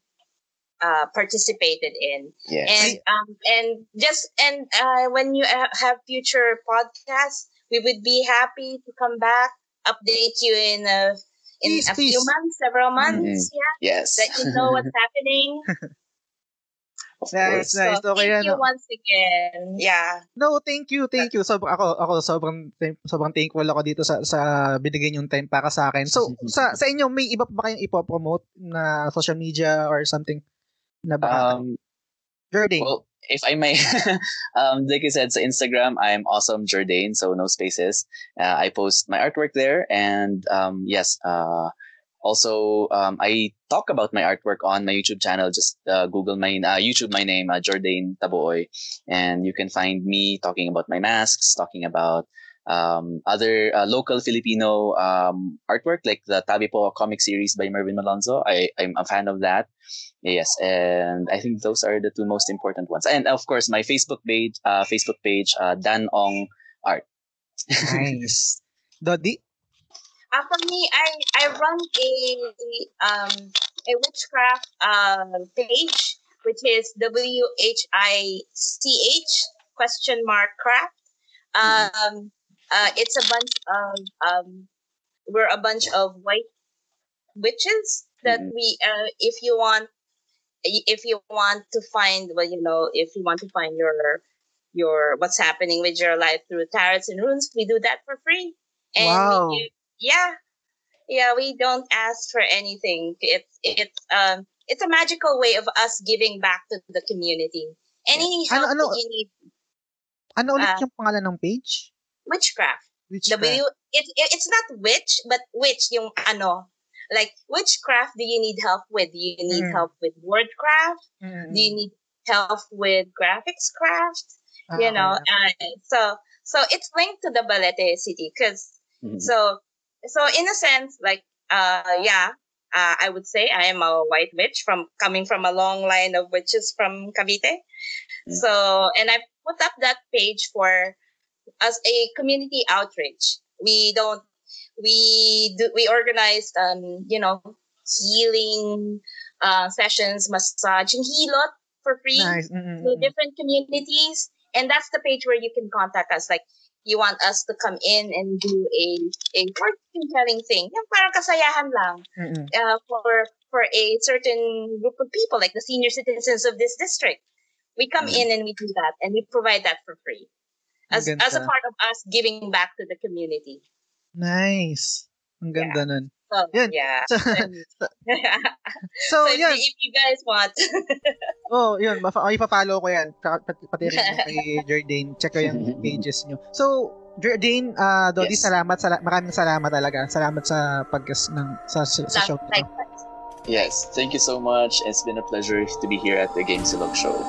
Uh, participated in. Yes. And um and just and uh when you uh, have future podcasts, we would be happy to come back, update you in a in please, a please. few months, several months, mm-hmm. yeah. Yes. Let you know what's happening. Nice, so, nice. So, okay, thank you no. once again. Yeah. No, thank you, thank you. Sobrang ako, ako sobrang sobrang thankful ako dito sa sa binigyan yung time para sa akin. So sa sa inyo, may iba pa ba kayong ipopromote na social media or something? Na ba? Um, Jordane. Well, if I may, um, like I said, sa Instagram, I'm awesome Jordane, so no spaces. Uh, I post my artwork there, and um, yes, uh, also um, I talk about my artwork on my YouTube channel. Just uh, Google my uh, YouTube my name, uh, Jordane Tabooy, and you can find me talking about my masks, talking about um, other uh, local Filipino um, artwork like the Tabi Po comic series by Mervyn Malonzo. I I'm a fan of that. Yes, and I think those are the two most important ones. And of course, my Facebook page, uh, Facebook page, uh, Dan Ong Art. Nice. Doddie? Uh, for me, I, I run a um a witchcraft uh, page, which is W H I C H question mark craft. Um, uh, it's a bunch of um, we're a bunch of white witches that we uh, if you want. If you want to find, well, you know, if you want to find your, your what's happening with your life through tarots and runes, we do that for free. And wow. we, yeah, yeah, we don't ask for anything. It's it's um it's a magical way of us giving back to the community. Any help ano, ano, that you need? Ano ulit uh, yung pangalan ng page? Witchcraft. Witchcraft. W. It, it it's not witch, but witch yung ano. Like, which craft do you need help with? Do you need mm. help with word craft? Mm. Do you need help with graphics craft? Uh-huh. You know, and so so it's linked to the Balete City because mm. so so in a sense, like uh yeah, uh, I would say I am a white witch from coming from a long line of witches from Cavite. Mm. So and I put up that page for as a community outreach. We don't. We do. We organized, um, you know, healing uh, sessions, massaging, hilot for free nice. mm-hmm. to different communities, and that's the page where you can contact us. Like, you want us to come in and do a a fortune telling thing, yung parang kasayahan lang mm-hmm. uh, for for a certain group of people, like the senior citizens of this district. We come mm-hmm. in and we do that, and we provide that for free, as Maganda. as a part of us giving back to the community. Nice. Ang ganda yeah. nun. So, yun. Yeah. So, so, so yun. If you guys want. oh, yun. Okay, papalo ko yan. Pati, pati rin kay Jordane. Check ko yung pages nyo. So, Jordane, uh, Doddie, yes. salamat, salamat. Maraming salamat talaga. Salamat sa pag-guest ng sa, sa show. Like, yes. Thank you so much. It's been a pleasure to be here at the Game Silog Show.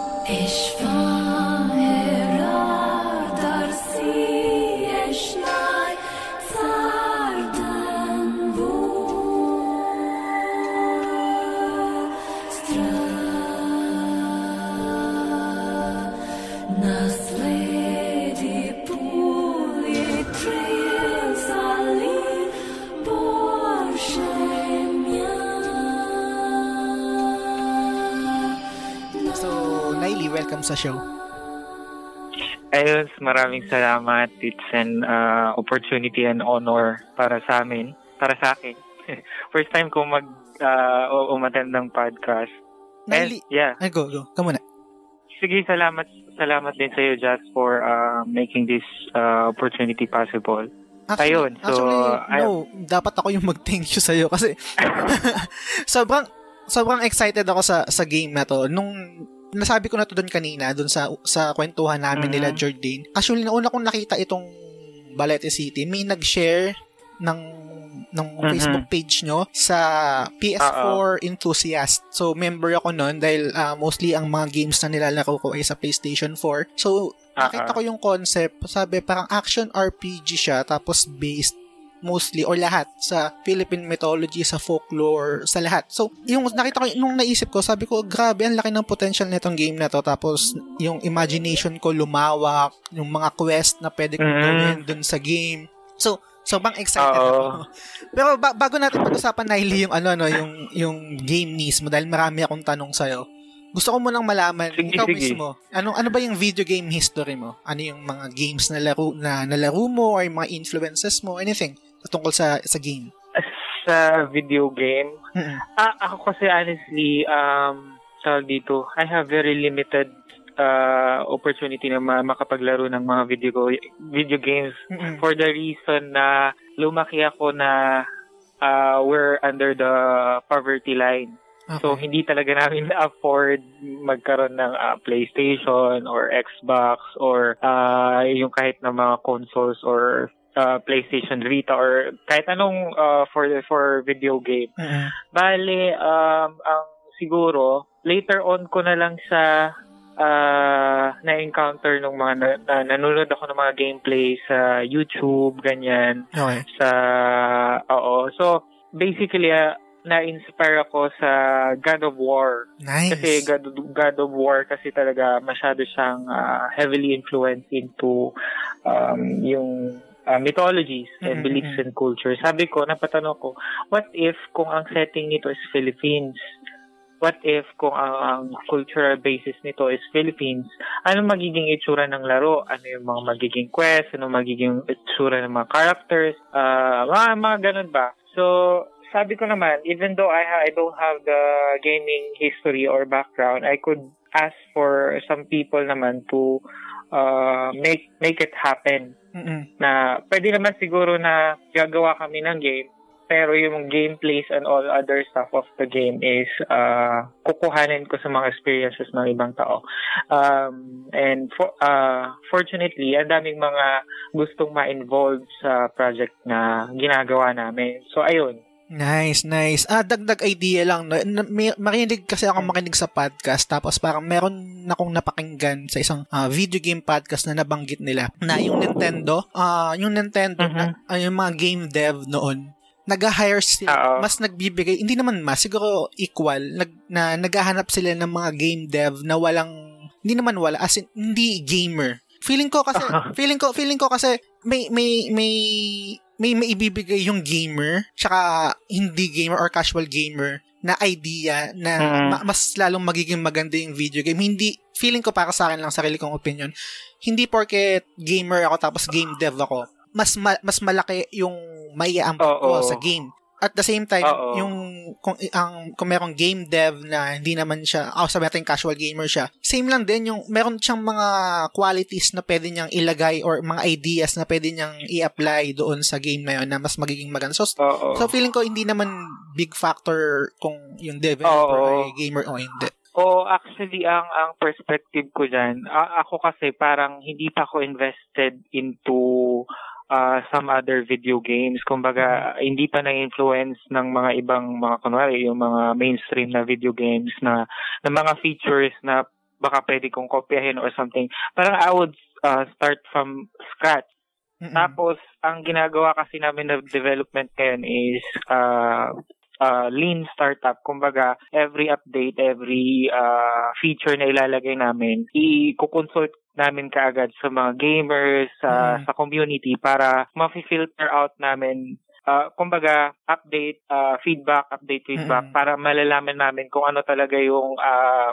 Welcome sa show. Ayos, maraming salamat. It's an uh, opportunity and honor para sa amin, para sa akin. First time ko mag uh, umattend ng podcast. Nali- and, yeah. Ay, go, go. Come on. Sige, salamat. Salamat din sa iyo, Jazz, for uh, making this uh, opportunity possible. Actually, Ayun, so, actually no, I... dapat ako yung mag-thank you sa iyo kasi sobrang sobrang excited ako sa sa game na to. Nung nasabi ko na to doon kanina, doon sa sa kwentuhan namin mm-hmm. nila Jordane. Actually, nauna kong nakita itong Balete City, may nag-share ng, ng mm-hmm. Facebook page nyo sa P S four Uh-oh. enthusiast. So, member ako nun dahil uh, mostly ang mga games na nilalaro ko ay sa PlayStation four. So, nakita ko yung concept, sabi parang action R P G siya, tapos based mostly or lahat sa Philippine mythology, sa folklore, sa lahat. So, yung nakita ko, nung naisip ko, sabi ko, grabe, ang laki ng potential nitong game na to. Tapos, yung imagination ko lumawak, yung mga quest na pwede kong gawin dun sa game. So, sobrang excited Uh-oh. ako. Pero ba- bago natin pag-usapan, Niley, yung ano, ano, yung, yung game mismo, dahil marami akong tanong sa'yo. Gusto ko munang malaman, sige, ikaw sige. mismo, ano, ano ba yung video game history mo? Ano yung mga games na laro, na, na laro mo, or yung mga influences mo, anything tungkol sa sa game? Sa video game? Mm-hmm. Ah, ako kasi honestly, um, tawag dito, I have very limited uh, opportunity na makapaglaro ng mga video, video games mm-hmm. for the reason na lumaki ako na uh, we're under the poverty line. Okay. So, hindi talaga namin afford magkaroon ng uh, PlayStation or Xbox or uh, yung kahit na mga consoles or Uh, PlayStation Vita or kahit anong uh, for for video game. Uh-huh. Bale, um, um, siguro, later on ko na lang sa uh, na-encounter ng mga, na, na, nanonood ako ng mga gameplay sa YouTube, ganyan. Okay. Sa, oo. So, basically, uh, na-inspire ako sa God of War. Nice. Kasi God, God of War kasi talaga masyado siyang uh, heavily influenced into um, yung Uh, mythologies and mm-hmm. beliefs and culture. Sabi ko, napatanong ko, what if kung ang setting nito is Philippines? What if kung ang, ang cultural basis nito is Philippines? Ano magiging itsura ng laro? Ano yung mga magiging quest? Ano magiging itsura ng mga characters? Uh, mga, mga ganun ba? So, sabi ko naman, even though I, ha- I don't have the gaming history or background, I could ask for some people naman to uh, make make it happen. Mm-mm. Na pwede naman siguro na gagawa kami ng game, pero yung gameplays and all other stuff of the game is uh, kukuhanin ko sa mga experiences ng ibang tao. Um, and for, uh, fortunately, ang daming mga gustong ma-involve sa project na ginagawa namin. So, ayun. Nice, nice. Ah, dagdag idea lang. No? Makinig kasi ako makinig sa podcast, tapos parang meron na akong napakinggan sa isang uh, video game podcast na nabanggit nila na yung Nintendo, uh, yung Nintendo, uh-huh. na, uh, yung mga game dev noon, nag-hire sila, Uh-oh. mas nagbibigay, hindi naman mas, siguro equal, nag, na naghahanap sila ng mga game dev na walang, hindi naman wala, as in, hindi gamer. Feeling ko kasi, uh-huh. feeling ko, feeling ko kasi, may, may, may, may maibibigay yung gamer tsaka hindi gamer or casual gamer na idea na mm. ma- mas lalong magiging maganda yung video game. Hindi, feeling ko para sa akin lang, sarili kong opinion, hindi porket gamer ako tapos game dev ako, mas ma- mas malaki yung maiaambag ko sa game. At the same time, Uh-oh. yung kung, ang, kung merong game dev na hindi naman siya, oh, sabi natin casual gamer siya, same lang din, yung meron siyang mga qualities na pwede niyang ilagay or mga ideas na pwede niyang i-apply doon sa game na yun na mas magiging maganda. So, so feeling ko hindi naman big factor kung yung developer ay gamer o hindi. Oh, actually, ang ang perspective ko dyan, a- ako kasi parang hindi pa ako invested into Uh, some other video games. Kumbaga, hindi pa na-influence ng mga ibang, mga kunwari, yung mga mainstream na video games na, na mga features na baka pwede kong kopyahin or something. Parang I would uh, start from scratch. Mm-hmm. Tapos, ang ginagawa kasi namin na development ngayon is uh, uh, lean startup. Kumbaga, every update, every uh, feature na ilalagay namin, i-consult namin kaagad sa mga gamers, uh, mm. sa community para ma-filter out namin, uh, kumbaga, update, uh, feedback, update, feedback, mm. para malalaman namin kung ano talaga yung uh,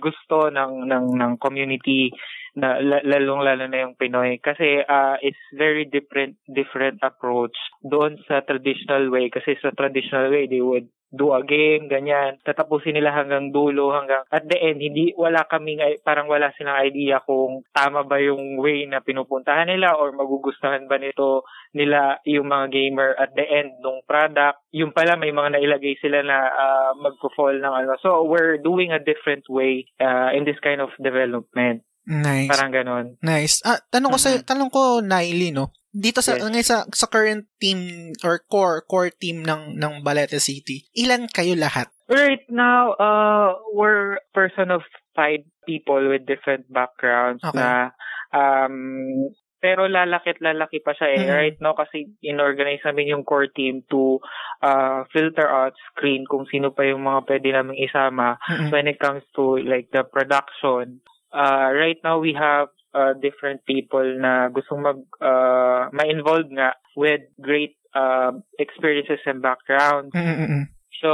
gusto ng, ng, ng community, na lalong-lalo na yung Pinoy. Kasi uh, it's very different different approach doon sa traditional way. Kasi sa traditional way, they would do a game, ganyan. Tatapusin nila hanggang dulo, hanggang at the end, hindi, wala kaming, parang wala silang idea kung tama ba yung way na pinupuntahan nila or magugustuhan ba nito nila yung mga gamer at the end ng product. Yung pala, may mga nailagay sila na uh, magpo-fall ng ano. So, we're doing a different way uh, in this kind of development. Nice. Parang ganon. Nice. Ah, tanong ko uh-huh. sa tanong ko Niley, no. Dito sa yes. ngayon sa, sa current team or core core team ng ng Balete City, ilan kayo lahat? Right now, uh we're person of five people with different backgrounds, okay. na Um, pero lalakit-lalaki pa siya eh. Mm-hmm. Right now kasi inorganize namin yung core team to uh, filter out, screen kung sino pa yung mga pwede namin isama. Mm-hmm. When it comes to like the production, uh, right now we have uh, different people na gustong mag, uh, ma-involve nga with great uh, experiences and backgrounds. Mm-hmm. So,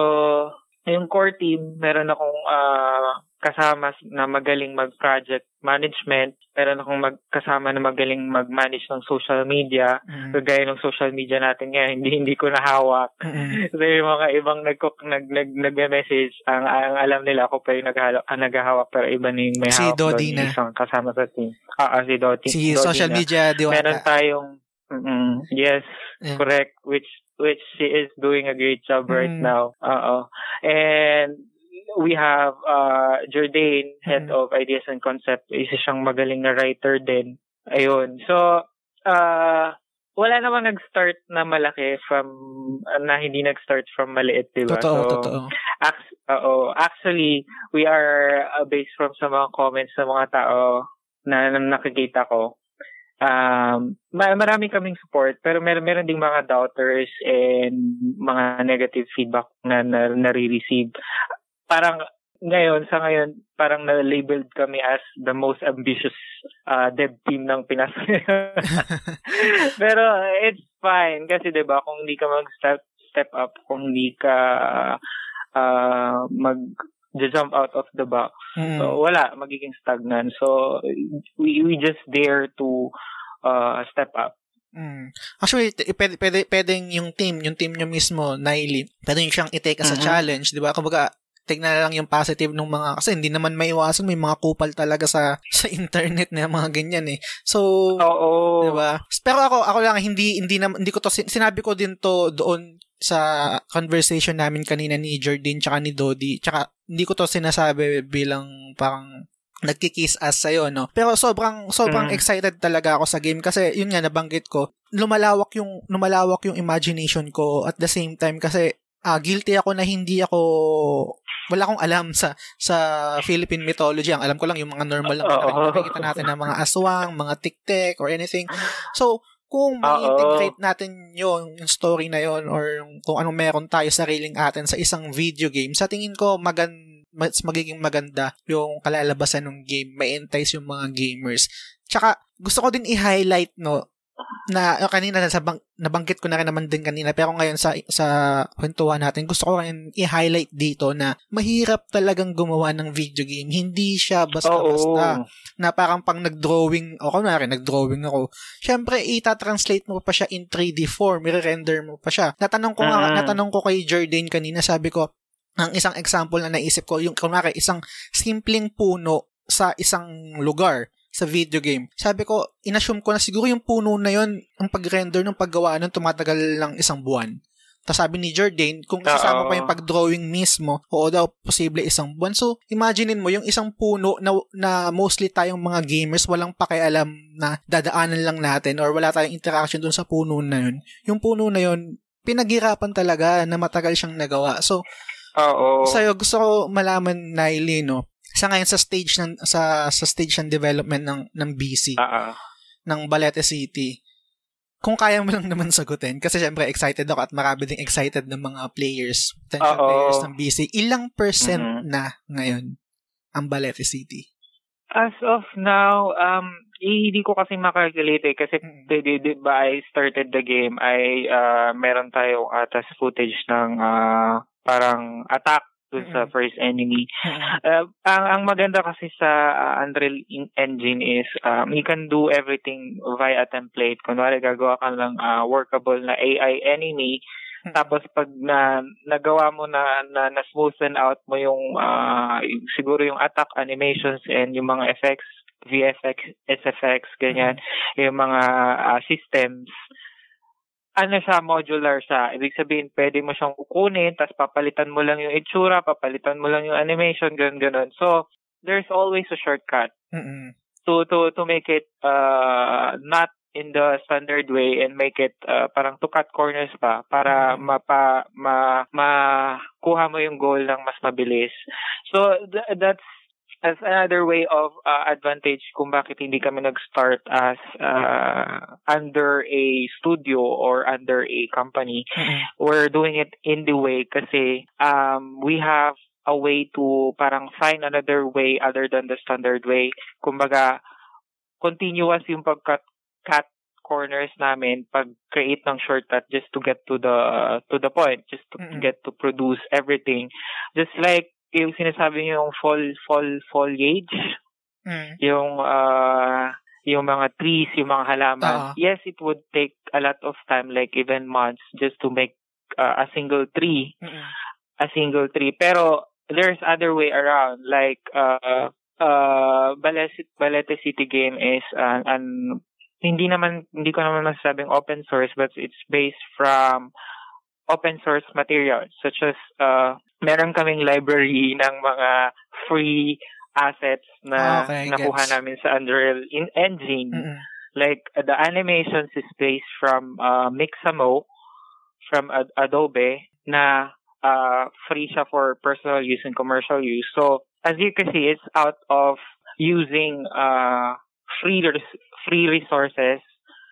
yung core team, meron akong uh, kasama na magaling mag-project management, meron akong mag- kasama na magaling mag-manage ng social media, mm-hmm. so, gaya ng social media natin ngayon, hindi, hindi ko nahawak. Mm-hmm. So, yung mga ibang nag-cook, nag-message, ang, ang alam nila ako pa yung nag-hawak, ang nag-hawak, pero iba na yung may si hawak. Si Doddie na. Isang kasama sa team. Ah, ah si Doddie. Si Doddie social na. Media diwata. Meron tayong, mm-mm, yes, yeah. correct, which which she is doing a great job right mm. now. Uh-oh. And we have uh, Jordane, head mm. of ideas and concept. Isa siyang magaling na writer din. Ayun. So, uh, wala namang nag-start na malaki from, uh, na hindi nag-start from maliit, diba? Totoo, so, totoo. Ac- uh-oh. Actually, we are uh, based from sa mga comments ng mga tao na, na nakikita ko. Um, marami kaming support pero mer- meron ding mga doubters and mga negative feedback na na- nare-receive. Parang ngayon, sa ngayon, parang na-labeled kami as the most ambitious uh, dev team ng Pinas. Pero it's fine kasi diba kung hindi ka mag-step step up, kung hindi ka uh, mag the jump out of the box. Mm. So, wala. Magiging stagnant. So, we we just dare to uh, step up. Mm. Actually, pwede, pwede, pwedeng yung team, yung team nyo mismo, Niley, pwede nyo siyang i-take as mm-hmm. a challenge, di ba? Kumbaga, tignan lang yung positive ng mga, kasi hindi naman maiwasan, may mga kupal talaga sa sa internet na mga ganyan eh. So, oo. Di ba? Pero ako, ako lang, hindi, hindi, na, hindi ko to, sinabi ko din to doon sa conversation namin kanina ni Jordane tsaka ni Doddie, tsaka hindi ko to sinasabi bilang parang nagkikiss ass sa'yo, no? Pero sobrang sobrang mm. excited talaga ako sa game kasi yun nga nabanggit ko, lumalawak yung lumalawak yung imagination ko at the same time kasi ah, guilty ako na hindi ako wala akong alam sa sa Philippine mythology. Ang alam ko lang yung mga normal lang na nakikita natin na mga aswang, mga tiktik or anything. So kung ma-integrate natin yung, yung story na yon or yung, kung anong meron tayo sariling atin sa isang video game, sa tingin ko magan, mas magiging maganda yung kalalabasan ng game, ma-entice yung mga gamers. Tsaka gusto ko din i-highlight no na oh, kanina nasabang, nabanggit ko na rin naman din kanina pero ngayon sa sa kwentuhan natin gusto ko rin i-highlight dito na mahirap talagang gumawa ng video game. Hindi siya basta-basta oh, oh. na parang pang nag-drawing o kunwari nag-drawing ako. Syempre ita-translate mo pa siya in three D form, i-render mo pa siya. Natanong ko uh-huh. nga, natanong ko kay Jordane kanina, sabi ko ang isang example na naisip ko yung kunwari isang simpleng puno sa isang lugar sa video game. Sabi ko, inassume ko na siguro yung puno na yun, ang pag-render ng paggawa nun, tumatagal lang isang buwan. Tapos sabi ni Jordane, kung isasama pa yung pag-drawing mismo, oo daw, posible isang buwan. So, imaginein mo, yung isang puno na, na mostly tayong mga gamers, walang pakialam na dadaanan lang natin or wala tayong interaction dun sa puno na yun. Yung puno na yun, pinaghirapan talaga na matagal siyang nagawa. So, oo. Sa'yo, gusto ko malaman, Niley, no? Sa ngayon sa stage ng sa sa stage ng development ng ng B C uh-uh. ng Balete City. Kung kaya mo lang naman sagutin kasi syempre excited ako at marami ding excited ng mga players, potential uh-oh. Players ng B C. Ilang percent mm-hmm. na ngayon ang Balete City? As of now, um eh, hindi ko kasi makalculate eh, kasi di, di ba I started the game ay uh, meron tayong atas footage ng uh, parang attack dun sa first enemy. Uh, ang, ang maganda kasi sa uh, Unreal Engine is um, you can do everything via template. Kunwari, gagawa ka ng uh, workable na A I enemy. Tapos pag na, nagawa mo na, na, na smoothen out mo yung uh, siguro yung attack animations and yung mga effects, V F X, S F X, ganyan, yung mga uh, systems, ano siya, modular siya. Ibig sabihin, pwede mo siyang kukunin, tapos papalitan mo lang yung itsura, papalitan mo lang yung animation, ganun, ganun. So, there's always a shortcut mm-hmm. to to to make it uh, not in the standard way and make it uh, parang to cut corners pa para mm-hmm. mapa, ma, makuha mo yung goal ng mas mabilis. So, th- that's as another way of uh, advantage kung bakit hindi kami nag-start as uh, under a studio or under a company. We're doing it in the way kasi um, we have a way to parang find another way other than the standard way. Kumbaga, continuous yung pag-cut corners namin, pag-create ng shortcut just to get to the uh, to the point, just to mm-hmm. get to produce everything. Just like yung sinasabi niyo yung fall, fall, foliage, mm. yung, uh, yung mga trees, yung mga halaman, uh-huh. yes, it would take a lot of time, like even months, just to make uh, a single tree. Mm-hmm. A single tree. Pero, there's other way around. Like, uh, uh, Balete City Game is an, an, hindi naman, hindi ko naman masasabing open source, but it's based from open source materials, such as uh, meron kaming library ng mga free assets na okay, nakuha gets. Namin sa Unreal Engine. Mm-hmm. Like, the animations is based from uh, Mixamo, from Ad- Adobe, na uh, free siya for personal use and commercial use. So, as you can see, it's out of using uh, free res- free resources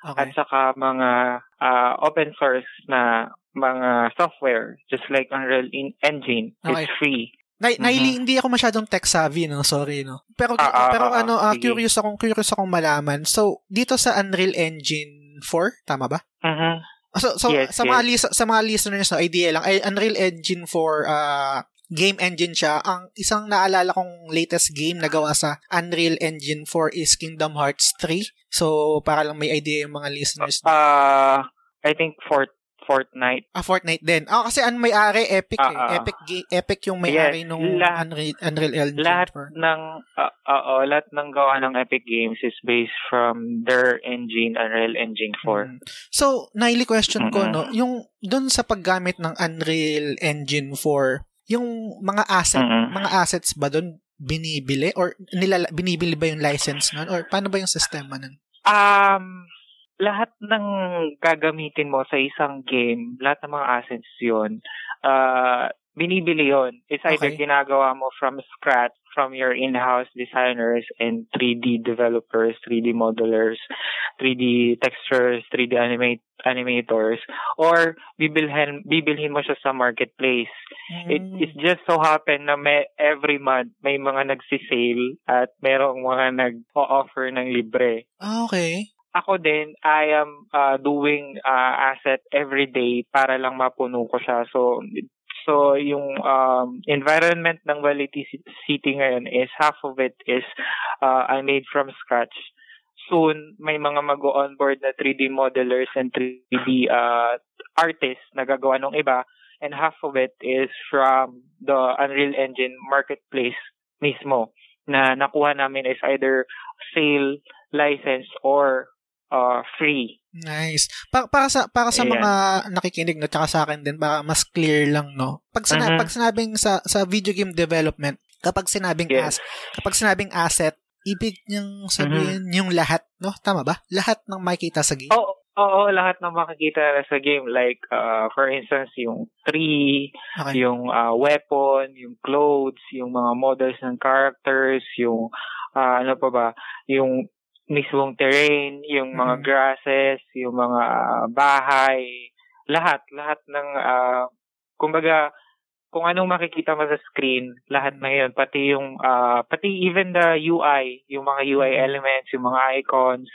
okay. at saka mga uh, open source na mga software, just like Unreal Engine, okay. It's free. Na- mm-hmm. Niley, hindi ako masyadong tech-savvy, no? Sorry, no? Pero, uh, uh, pero uh, ano, uh, curious akong, curious akong malaman. So, dito sa Unreal Engine four, tama ba? Mm-hmm. So, so yes, sa, yes. Mga li- sa mga listeners, no, idea lang, ay, Unreal Engine four, uh, game engine siya. Ang isang naalala kong latest game na gawa sa Unreal Engine four is Kingdom Hearts three. So, para lang may idea yung mga listeners. Uh, I think fourth. Fortnite. Ah, Fortnite din. Ah, oh, kasi ang may-ari, Epic eh. Epic, Epic yung may-ari yes, nung lahat, Unreal, Unreal Engine. Lahat or? ng, uh, uh, oh, lahat ng gawa ng Epic Games is based from their engine, Unreal Engine four. Mm. So, Niley, question ko, mm-hmm. no, yung dun sa paggamit ng Unreal Engine four, yung mga asset, mm-hmm. mga assets ba dun binibili? Or nilala, binibili ba yung license nun? Or paano ba yung sistema nun? Um... Lahat ng gagamitin mo sa isang game, lahat ng mga assets yun, uh, binibili yun. It's either okay. ginagawa mo from scratch, from your in-house designers and three D developers, three D modelers, three D textures, three D animate, animators, or bibilhin, bibilhin mo siya sa marketplace. Mm. It, it just so happen na may, every month may mga nagsisale at merong mga nag-offer ng libre. Okay. Ako din, I am uh, doing uh, asset every day para lang mapuno ko siya. So, so yung um, environment ng Balete City ngayon is half of it is uh, I made from scratch. Soon, may mga mag-onboard na three D modelers and three D uh, artists na gagawa ng iba. And half of it is from the Unreal Engine marketplace mismo na nakuha namin is either sale, license, or Uh, free. Nice. Pa- para sa para sa Ayan. Mga nakikinig no, tsaka sa akin din, para mas clear lang, no? Pag, sana- mm-hmm. pag sinabing sa, sa video game development, kapag sinabing, yes. as- kapag sinabing asset, ibig niyang sabihin mm-hmm. yung lahat, no? Tama ba? Lahat ng makikita sa game? Oo, oo, lahat ng makikita sa game. Like, uh, for instance, yung tree, okay. yung uh, weapon, yung clothes, yung mga models ng characters, yung uh, ano pa ba, yung mismong terrain, yung mga mm. grasses, yung mga bahay, lahat, lahat ng, uh, kumbaga, kung anong makikita mo sa screen, lahat na yun, pati yung, uh, pati even the U I, yung mga U I elements, yung mga icons,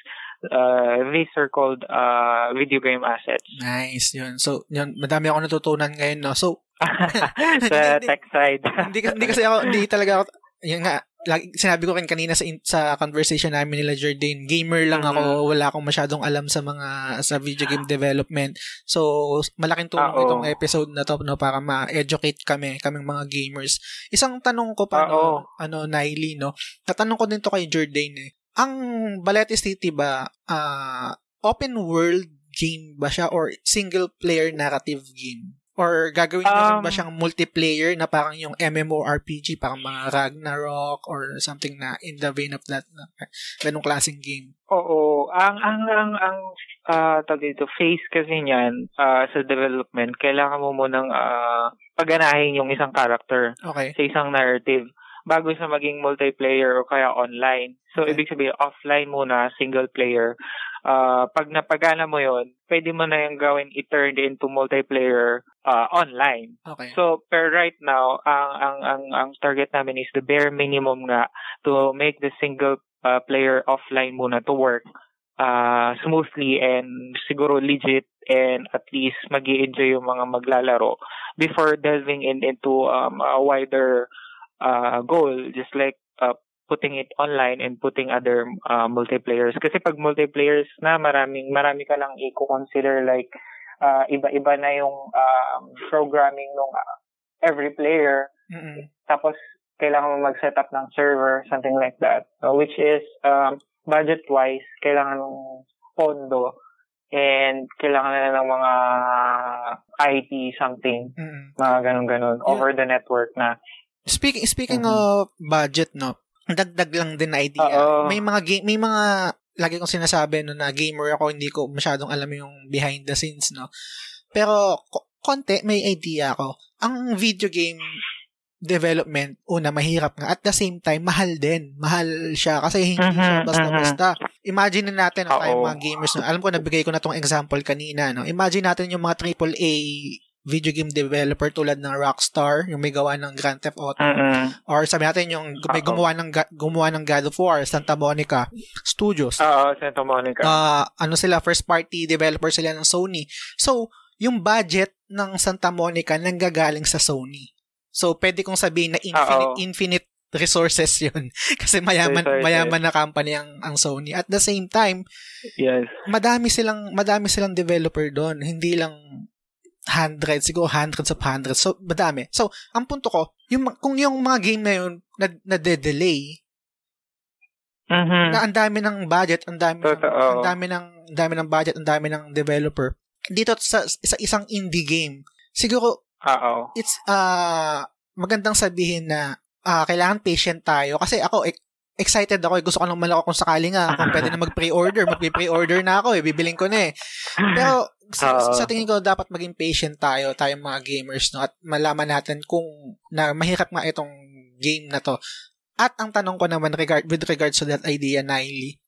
uh, these are called uh, video game assets. Nice, yun. So, yun, madami akong natutunan ngayon, no? So, sa tech side. Hindi, hindi kasi ako, hindi talaga ako, yun nga, lagi, sinabi ko rin kanina sa in, sa conversation namin nila Jordane, gamer lang ako, mm-hmm. wala akong masyadong alam sa mga sa video game development. So, malaking tulong Uh-oh. itong episode na to, no, para ma-educate kami, kaming mga gamers. Isang tanong ko pa, no, ano, Niley, no, natanong ko din to kay Jordane, eh. Ang Balete City ba, uh, open world game ba siya or single player narrative game? Or gagawin mo um, ba siyang multiplayer na parang yung MMORPG, parang mga Ragnarok or something na in the vein of that, na ganung klaseng game? Oo. Ang, ang, ang, ang uh, tawag dito, phase kasi niyan uh, sa development, kailangan mo munang uh, paganahin yung isang character okay. sa isang narrative. bago sa maging multiplayer o kaya online. So, okay. Ibig sabihin, offline muna, single player. Uh, pag napagana mo yon, pwede mo na yung gawin i-turn into multiplayer uh, online. Okay. So, per right now, ang, ang, ang, ang target namin is the bare minimum nga to make the single uh, player offline muna to work uh, smoothly and siguro legit, and at least mag-i-enjoy yung mga maglalaro before delving in into um, a wider uh, goal, just like uh, putting it online and putting other uh, multiplayers. Kasi pag multiplayers na, maraming marami ka lang i-consider, like uh, iba-iba na yung uh, programming ng uh, every player. Mm-hmm. Tapos kailangan mo mag-set up ng server, something like that. So, which is um, budget-wise, kailangan ng pondo. And kailangan na ng mga I T something, mm-hmm. mga ganun-ganun, yeah. over the network na. Speaking speaking mm-hmm. of budget, no, dagdag lang din na idea. Uh-oh. May mga game, may mga, lagi kong sinasabi no, na gamer ako, hindi ko masyadong alam yung behind the scenes, no. Pero k- konti, may idea ako. Ang video game development, una, mahirap nga. At the same time, mahal din. Mahal siya kasi hindi siya basta-basta. Uh-huh. Imagine natin ang okay, mga gamers. No? Alam ko, nabigay ko na tong example kanina. No? Imagine natin yung mga triple A video game developer tulad ng Rockstar, yung may gawa ng Grand Theft Auto. Uh-uh. Or sabi natin yung may gumawa ng, gumawa ng God of War, Santa Monica Studios. Oo, uh, Santa Monica. Uh, ano sila, first party developer sila ng Sony. So, yung budget ng Santa Monica nanggagaling sa Sony. So, pwede kong sabihin na infinite, uh-oh. infinite resources yun. Kasi mayaman resources. mayaman na company ang, ang Sony. At the same time, yes. madami silang madami silang developer doon. Hindi lang hundreds, siguro hundreds of hundreds. So, madami. So, ang punto ko, yung, kung yung mga game na yun na, na de-delay, uh-huh. na ang dami ng budget, ang dami, ng, ang dami ng ang dami ng budget, ang dami ng developer, dito sa, sa isang indie game, siguro, uh-oh. it's uh, magandang sabihin na Uh, kailangan patient tayo. Kasi ako, e- excited ako. Eh. Gusto ko lang malako kung sakali nga. Kung pwede na mag-pre-order. Mag-pre-order na ako. Eh. Bibiling ko na eh. Pero sa, sa tingin ko, dapat maging patient tayo. Tayong mga gamers. No? At malaman natin kung na mahirap nga itong game na to. At ang tanong ko naman regard, with regards to that idea, Niley,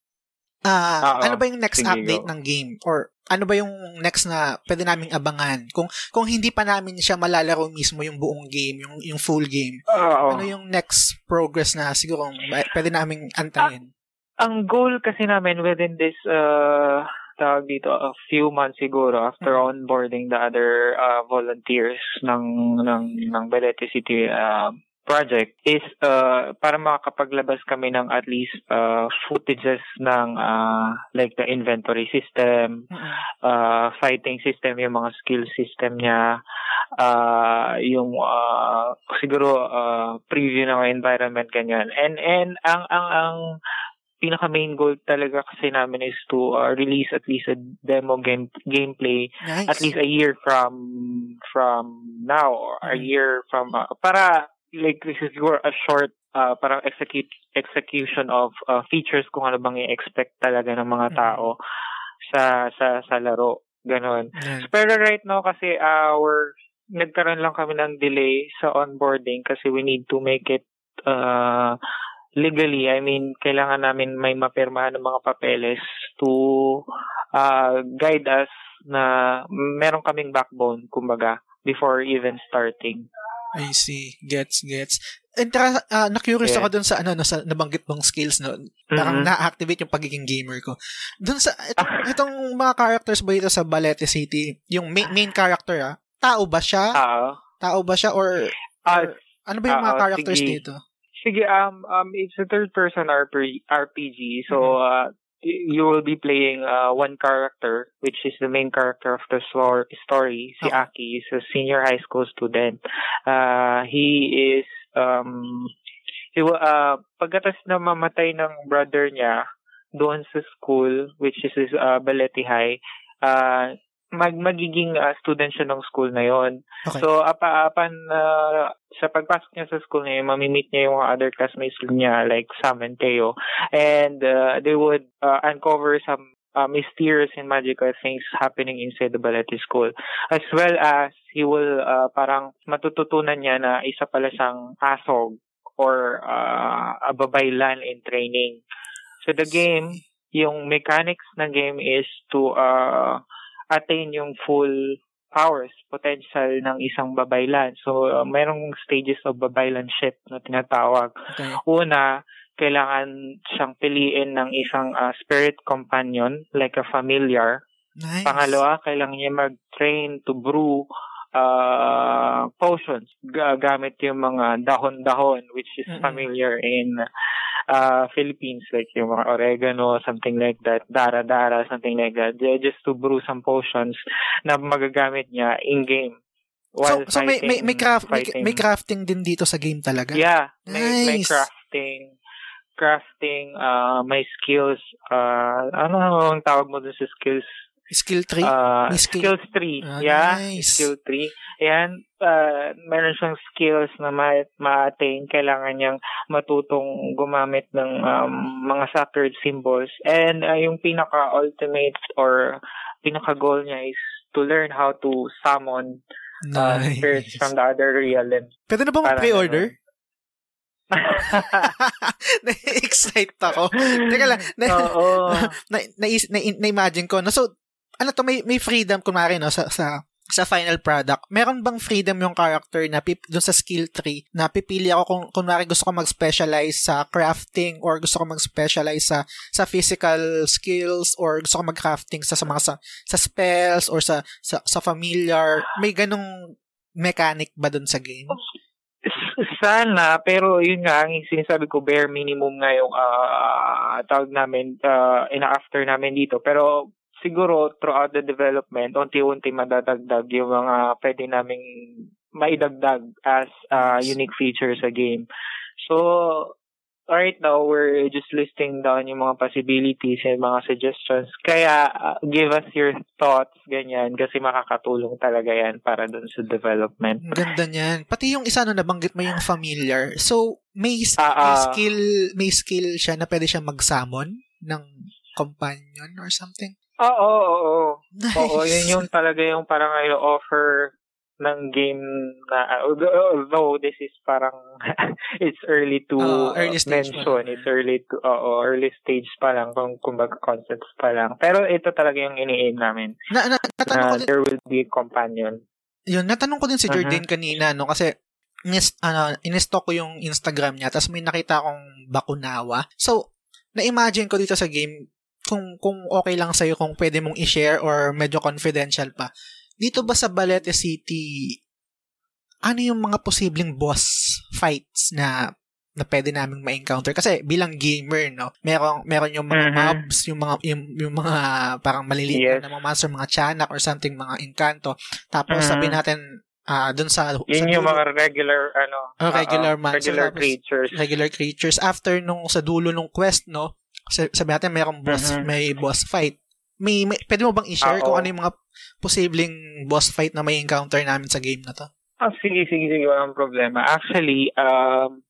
uh, ano ba yung next tingin update ko ng game? Or ano ba yung next na pwede naming abangan? Kung kung hindi pa namin siya malalaro mismo yung buong game, yung yung full game. Uh-oh. Ano yung next progress na siguro pwede naming antayin? Uh, ang goal kasi namin within this uh tawag dito a few months siguro after mm-hmm. onboarding the other uh, volunteers ng ng ng Balete City uh, project is uh para makapaglabas kami ng at least uh footages ng uh like the inventory system, uh fighting system, yung mga skill system niya, uh yung uh siguro uh preview ng environment ganyan. And and ang ang ang pinaka main goal talaga kasi namin is to uh, release at least a demo game gameplay nice. At least a year from from now or mm-hmm. a year from uh, para like this is your a short uh, parang execute execution of uh, features kung ano bang i-expect talaga ng mga tao mm-hmm. sa sa sa laro ganun. Mm-hmm. Pero right now kasi uh, we're nagkaroon lang kami ng delay sa onboarding kasi we need to make it uh, legally. I mean, kailangan namin may mapirmahan ng mga papeles to uh, guide us na meron kaming backbone kumbaga before even starting. I see. Gets, gets. Inter- uh, na-curious yeah. ako dun sa, ano, no, sa nabanggit mong skills, no? Parang mm-hmm. na-activate yung pagiging gamer ko. Dun sa, itong, itong mga characters ba dito sa Balete City, yung main, main character, ah, tao ba siya? Oo. Tao ba siya? Or, uh, or ano ba yung uh, mga characters sige. dito? Sige, um, um, it's a third-person R P G, so, mm-hmm. uh, you will be playing uh, one character, which is the main character of the story. Si Aki is a senior high school student. Uh, he is, um, he, uh, pagkatas na mamatay ng brother niya doon sa school, which is his uh, Balete High, uh, mag magiging uh, student siya ng school na yon. Okay. So, apa-apan uh, sa pagpasok niya sa school na yun, mamimit niya yung other classmates niya like Sam and Teo. And uh, they would uh, uncover some uh, mysterious and magical things happening inside the Balete School. As well as, he will uh, parang matututunan niya na isa pala siyang asog or uh, a babaylan in training. So the game, yung mechanics ng game is to uh, attain yung full powers, potential ng isang babaylan. So, uh, merong stages of babaylanship na tinatawag. Okay. Una, kailangan siyang piliin ng isang uh, spirit companion, like a familiar. Nice. Pangalawa, kailangan niya mag-train to brew uh, potions g- gamit yung mga dahon-dahon, which is mm-hmm. familiar in uh, Philippines, like yung mga oregano, something like that, dara-dara, something like that, just to brew some potions na magagamit niya in-game. While so, so fighting, may, may, craft, may, may crafting din dito sa game talaga? Yeah, nice. may, may crafting. Crafting, uh, may skills, uh, ano ang tawag mo dun sa skills? Skill tree? Uh, skill... Skills tree. Ah, yeah, nice. Skill tree. Ayan, uh, meron siyang skills na ma- ma-attain. Kailangan niyang matutong gumamit ng um, mga sacred symbols. And uh, yung pinaka-ultimate or pinaka-goal niya is to learn how to summon uh, nice. spirits from the other realm. Pwede na ba mag-pre-order? Na-excite ako. Teka lang, na, oh, oh. na, na, na, na-imagine ko. No? So, ano to, may, may freedom, kunwari, no, sa, sa, sa final product. Meron bang freedom yung character na pip, dun sa skill tree na pipili ako kung, kunwari, gusto ko mag-specialize sa crafting or gusto ko mag-specialize sa, sa physical skills or gusto ko mag-crafting sa, sa mga sa, sa spells or sa, sa, sa familiar. May ganong mechanic ba dun sa game? Sana, pero yun nga, ang sinasabi ko, bare minimum nga yung uh, tawag namin, uh, ina-after namin dito. Pero siguro, throughout the development, unti-unti madadagdag yung mga pwede naming maidagdag as uh, unique features sa game. So, right now, we're just listing down yung mga possibilities and mga suggestions. Kaya, uh, give us your thoughts, ganyan, kasi makakatulong talaga yan para dun sa development. Ganda niyan. Pati yung isa na nabanggit mo, yung familiar. So, may, uh, uh, may skill may skill siya na pwede siya mag-summon ng companion or something? Oo, oo, oo. Nice. Oo, yun yung talaga yung parang i-offer ng game na, although this is parang it's early to uh, early mention, it's early to uh, early stage pa lang, kung kumbaga concepts pa lang, pero ito talaga yung ini-aim namin na, na, na, na there will be companion. Yun, natanong ko din si Jordane uh-huh. kanina, no, kasi nis, ano, in-stalk ko yung Instagram niya, tapos may nakita akong Bakunawa, so na-imagine ko dito sa game, kung kung okay lang sa'yo, kung pwede mong i-share or medyo confidential pa. Dito ba sa Balete City, ano yung mga posibleng boss fights na na pwede naming ma-encounter? Kasi bilang gamer, no, meron meron yung mga mobs, yung mga yung, yung mga parang maliliit yes. na mga monster, mga tiyanak or something, mga engkanto. Tapos uh-huh. sabihin natin uh, doon sa yun sa yung dulo, mga regular ano, uh, regular man, regular so, creatures, regular creatures. After nung sa dulo ng quest, no, sabihin natin merong boss, uh-huh. may boss fight. May, may pwede mo bang i-share Uh-oh. kung ano yung mga posibleng boss fight na may encounter namin sa game na to? Ah, oh, sige, sige, sige. Walang problema. Actually, um,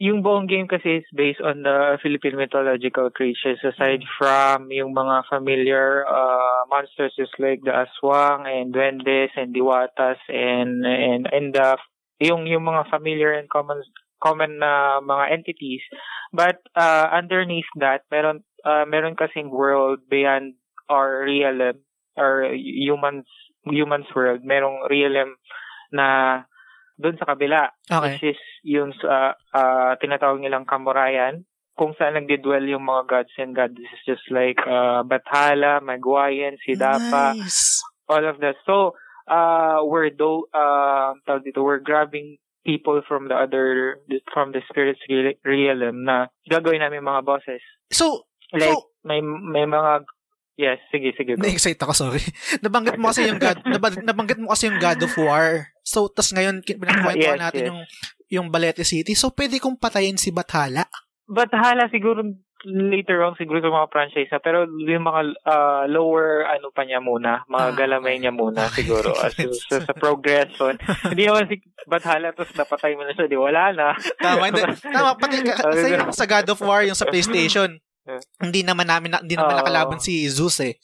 yung buong game kasi is based on the Philippine mythological creatures. Aside from yung mga familiar uh, monsters just like the aswang and duendes and diwatas and and and the yung yung mga familiar and common common na uh, mga entities. But uh, underneath that, meron Uh, meron kasing world beyond our realm or humans humans world. Merong realm na doon sa kabila, okay. which is yung uh, uh, tinatawag nilang Kamurayan, kung saan nagdidwell yung mga gods and goddesses just like uh, Bathala, Magwayan, Sidapa, nice. all of that. So uh, we're do uh, tawag dito, we're grabbing people from the other from the spirits realm na gagawin namin mga bosses. So Like, so, may may mga yes, sige sige. Na-excite ako, sorry. Nabanggit mo kasi yung God, nabanggit mo kasi yung God of War. So, tas ngayon pinag-usapan yes, natin yes. yung yung Balete City. So, pwede kong patayin si Bathala. Bathala siguro later on, siguro sa mga franchise na, pero yung mga uh, lower ano pa niya muna, mga ah, galamay niya muna okay. siguro as sa, sa progression. Hindi naman si Bathala tapos napatay mo na siya, di wala na. Tama, hindi, tama pati sa yung sa God of War, yung sa PlayStation. Yeah. Hindi naman namin hindi naman oh. nakalaban si Zeus eh.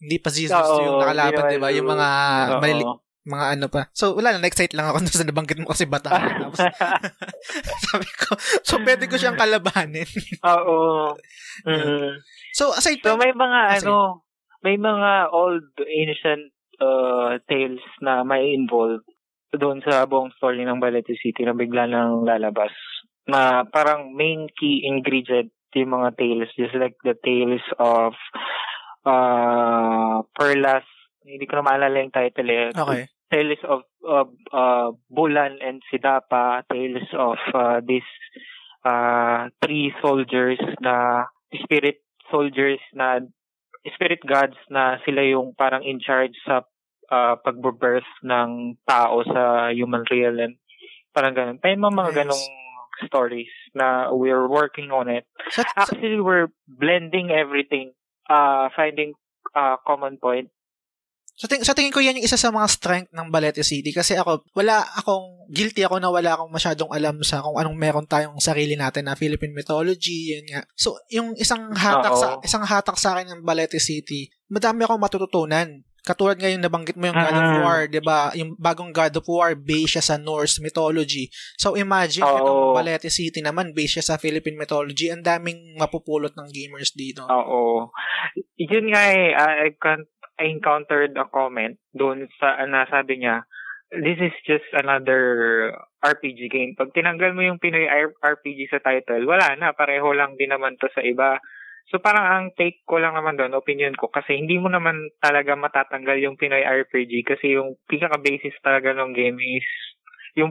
Hindi pa si Zeus oh, yung nakalaban, 'di ba? Yung mga oh. malili- mga ano pa. So, wala na, na-excite lang ako nasa nabanggit mo kasi bata. Tapos, sabi ko, so pwede ko siyang kalabanin. Oo. Mm. So, aside so, may mga, aside, ano, may mga old ancient uh, tales na may involved doon sa buong story ng Balete City na bigla nang lalabas. Na parang main key ingredient yung mga tales. Just like the tales of uh, Perlas. Hindi ko na maalala yung title eh. Okay. Tales of uh, uh, Bulan and Sidapa, tales of uh, these uh, three soldiers na spirit soldiers na spirit gods na sila yung parang in charge sa uh, pagbo-birth ng tao sa human realm and parang ganun. May mga nice. ganung stories na we're working on it. Actually, we're blending everything, uh, finding a uh, common point. So, ting- so tingin ko yan yung isa sa mga strength ng Balete City kasi ako, wala akong, guilty ako na wala akong masyadong alam sa kung anong meron tayong sarili natin na Philippine mythology, yan nga. So, yung isang hatak, sa, isang hatak sa akin ng Balete City, madami akong matututunan. Katulad ngayon nabanggit mo yung God of War, di ba? Yung bagong God of War, based siya sa Norse mythology. So, imagine yung Balete City naman, based siya sa Philippine mythology. Ang daming mapupulot ng gamers dito. Oo. Yun nga eh, I can't I encountered a comment doon sa na sabi niya, this is just another R P G game. Pag tinanggal mo yung Pinoy R P G sa title, wala na, pareho lang din naman to sa iba. So parang ang take ko lang naman doon, opinion ko, kasi hindi mo naman talaga matatanggal yung Pinoy R P G kasi yung pinaka-basis talaga ng game is, yung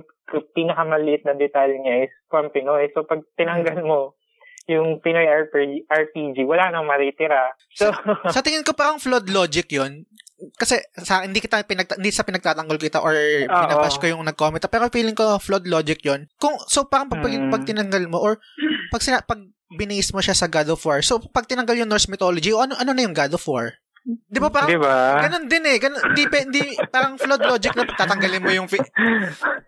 pinakamaliit na detalye niya is from Pinoy. So pag tinanggal mo yung Pinoy R P G, wala nang maritira. So, sa, sa tingin ko parang flawed logic yun. Kasi sa, hindi kita pinagta, hindi sa pinagtatanggol kita or binabash ko yung nag-comment. Pero feeling ko flawed logic yun. Kung, so parang pag, hmm. pag tinanggal mo or pag, sina, pag binase mo siya sa God of War. So pag tinanggal yung Norse mythology, ano, ano na yung God of War? Di ba parang, diba? Ganun din eh. Ganun, di, di, parang flawed logic na tatanggalin mo yung, fi-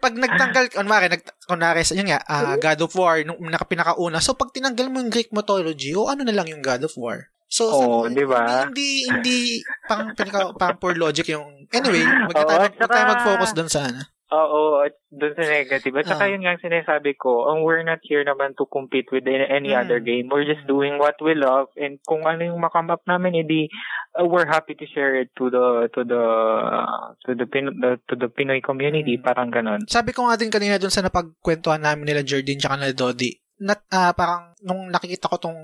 pag nagtanggal, kunwari, nag, kunwari, yun nga, uh, God of War, nung pinakauna, so pag tinanggal mo yung Greek mythology, o oh, ano na lang yung God of War. So, oh, sa, diba? Hindi, hindi, pang, pinaka, pang poor logic yung, anyway, wag tayo, wag tayo mag-focus dun sa, ano. Oo, dun sa negative. At saka uh, yun nga sinasabi ko, um, we're not here naman to compete with any mm. other game. We're just doing what we love, and kung ano yung makamap namin, edi, uh, we're happy to share it to the, to the, uh, to the, Pin- the, to the Pinoy community, mm. parang ganon. Sabi ko nga din kanina dun sa napagkwentuhan namin nila Jordane tsaka na Doddie, Not, uh, parang nung nakikita ko tong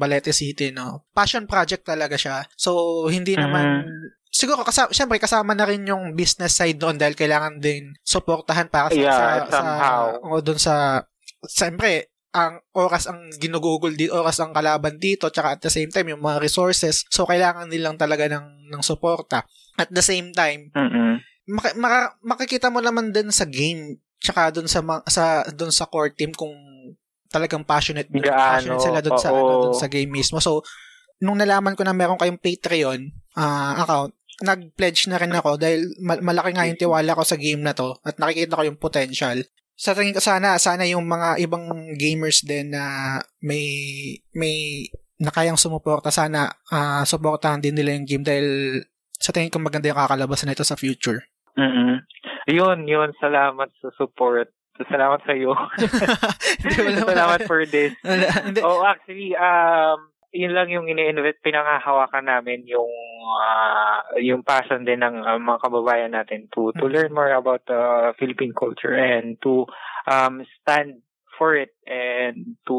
Balete City, no, passion project talaga siya. So, hindi naman, mm. siguro, kasama, syempre, kasama na rin yung business side doon dahil kailangan din supportahan para sa, yeah, sa, sa o doon sa, syempre, ang oras ang ginugugol dito, oras ang kalaban dito, tsaka at the same time, yung mga resources. So, kailangan nilang talaga ng, ng suporta. At the same time, maka, maka, makikita mo naman din sa game, tsaka doon sa, sa, doon sa core team kung talagang passionate, Gaano, passionate sila doon sa, ano, sa game mismo. So, nung nalaman ko na meron kayong Patreon uh, account, nag-pledge na rin ako dahil malaki nga yung tiwala ko sa game na to at nakikita ko yung potential. Sa tingin ko sana, sana yung mga ibang gamers din na may, may nakayang sumuporta, sana uh, suportahan din nila yung game dahil sa tingin ko maganda yung kakalabasan nito sa future. Mm-mm. Yun, yun. Salamat sa support. Salamat sa iyo. Salamat for this. Oh, actually, um, yun lang yung ini-invite, pinangahawakan namin yung uh, yung passion din ng uh, mga kababayan natin to to learn more about uh, Philippine culture and to um, stand for it and to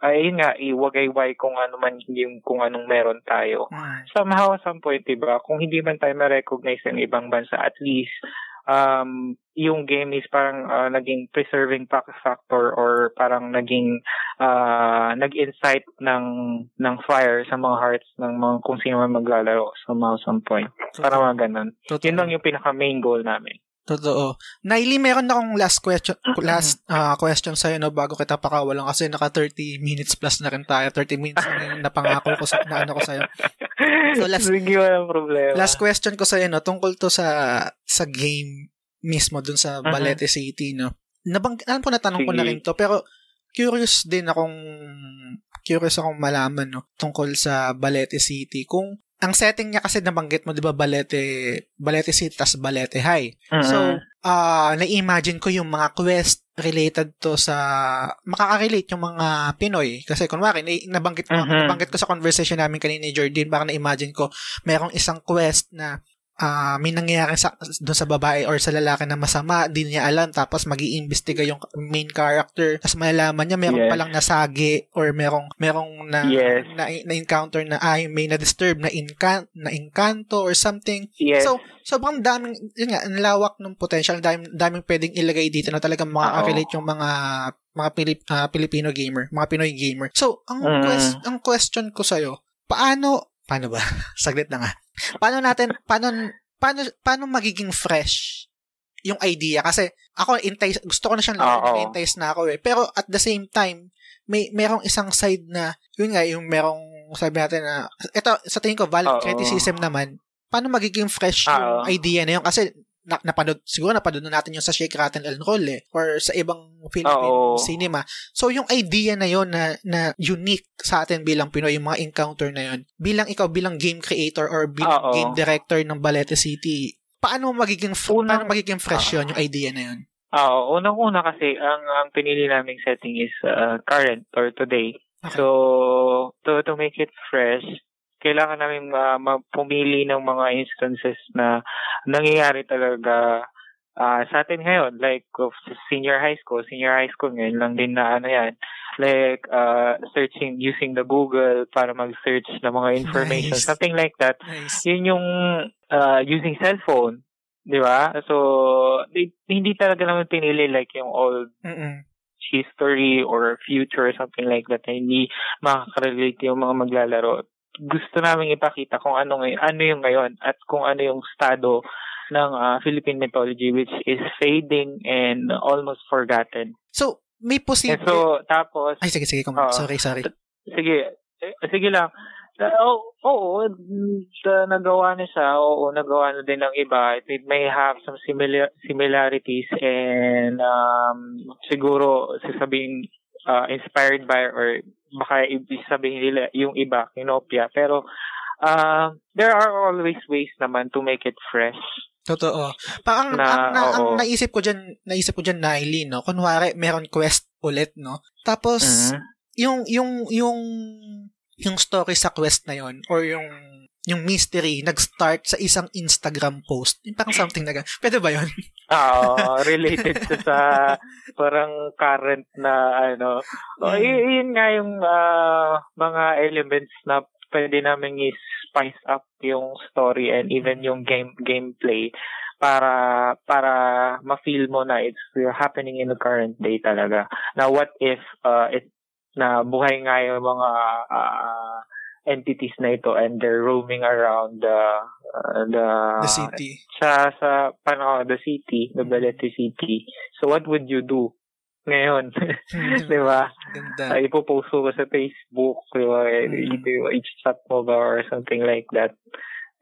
ayun nga iwagayway kung ano man yung kung anong meron tayo. Somehow some point, diba, kung hindi man tayo ma-recognize ng ibang bansa, at least um yung game is parang uh, naging preserving factor or parang naging uh, nag-incite ng ng fire sa mga hearts ng mga kung sino man maglalaro sa mga some point. Totoo. Para mga ganun. Totoo. Yun lang yung pinaka-main goal namin. Totoo. Niley, meron na akong last question last uh, question sa'yo, no, bago kita pakawalan kasi naka thirty minutes plus na rin tayo. thirty minutes na napangako ko sa na, ano ko sa'yo. So last, sige, walang problema. Last question ko sa'yo, no, tungkol to sa sa game mismo dun sa Balete uh-huh. City, no. Nabang, alam ko na tanong sige. ko na rin to, pero curious din akong curious akong malaman, no, tungkol sa Balete City kung ang setting niya kasi nabanggit mo, di ba, Balete, Balete City, tas Balete High. Mm-hmm. So, uh, na-imagine ko yung mga quest related to sa, makaka-relate yung mga Pinoy. Kasi, kunwari, nabanggit, mm-hmm. ko, nabanggit ko sa conversation namin kanina ni Jordane, baka na-imagine ko, mayroong isang quest na Uh, may nangyayari sa, doon sa babae or sa lalaki na masama, di niya alam, tapos mag-iimbestiga yung main character, tapos malalaman niya merong yes. palang nasagi or merong merong na, yes. na, na encounter na ay may na-disturb na incan na incanto or something. Yes. So sobrang daming, yun nga, ang lawak ng potential, daming, daming pwedeng ilagay dito na talagang makaka-relate yung mga mga Pilip, uh, Pilipino gamer, mga Pinoy gamer. So ang mm. quest, ang question ko sa iyo, paano paano ba? Saglit na nga. Paano natin, paano, paano, paano magiging fresh yung idea? Kasi ako, intay, gusto ko na siyang lalo, intays na ako eh. Pero at the same time, may merong isang side na, yun nga, yung merong, sabi natin na, ito, sa tingin ko, valid Uh-oh. criticism naman, paano magiging fresh Uh-oh. yung idea na yun? Kasi, na, napanood, siguro napanood na natin yung sa Shake, Rattle and Roll eh, or sa ibang Philippine Uh-oh. cinema. So, yung idea na yun na, na unique sa atin bilang Pinoy, yung mga encounter na yun, bilang ikaw, bilang game creator or bilang Uh-oh. game director ng Balete City, paano magiging, unang, paano magiging fresh Uh-oh. yun, yung idea na yun? Oo, unang-una kasi, ang, ang pinili naming setting is uh, current or today. Okay. So, to, to make it fresh, kailangan namin uh, pumili ng mga instances na nangyayari talaga uh, sa atin ngayon. Like, of senior high school, senior high school ngayon lang din na ano yan. Like, uh, searching, using the Google para mag-search ng mga information. Nice. Something like that. Nice. Yun yung uh, using cellphone. Di ba? So, di, hindi talaga naman pinili like yung old... Mm-mm. history or future or something like that na hindi makakarelate yung mga maglalaro. Gusto namin ipakita kung ano ngayon, ano yung ngayon at kung ano yung estado ng uh, Philippine mythology which is fading and almost forgotten. So, may posible... So, tapos... Ay, sige, sige. Kung... Uh, sorry, sorry. T- sige. Sige lang. Oo, oh, oh, uh, nagawa na siya. Oo, oh, nagawa na din ng iba. It may have some similar similarities and um, siguro sasabihin uh, inspired by or baka ibig sabihin nila yung iba, kinopia. Pero, uh, there are always ways naman to make it fresh. Totoo. Parang, na, ang, na, ang naisip ko dyan, naisip ko dyan, Niley, no? Kunwari, meron quest ulit, no? Tapos, mm-hmm. yung, yung, yung, yung story sa quest na yon or yung, yung mystery, nag-start sa isang Instagram post. Parang something na gano'n. Pwede ba yun? Oo, related sa parang current na ano. So, mm. y- yun nga yung uh, mga elements na pwede namin i-spice up yung story and even yung game gameplay para para ma-feel mo na it's happening in the current day talaga. Now, what if uh, it, na buhay nga yung mga... Uh, entities na ito and they're roaming around the uh, the, the city sa sa paano the city the Balete City. So what would you do ngayon? Di ba? Uh, ipoposto ko sa Facebook, di ba? Mm-hmm. I-chat mo ba or something like that.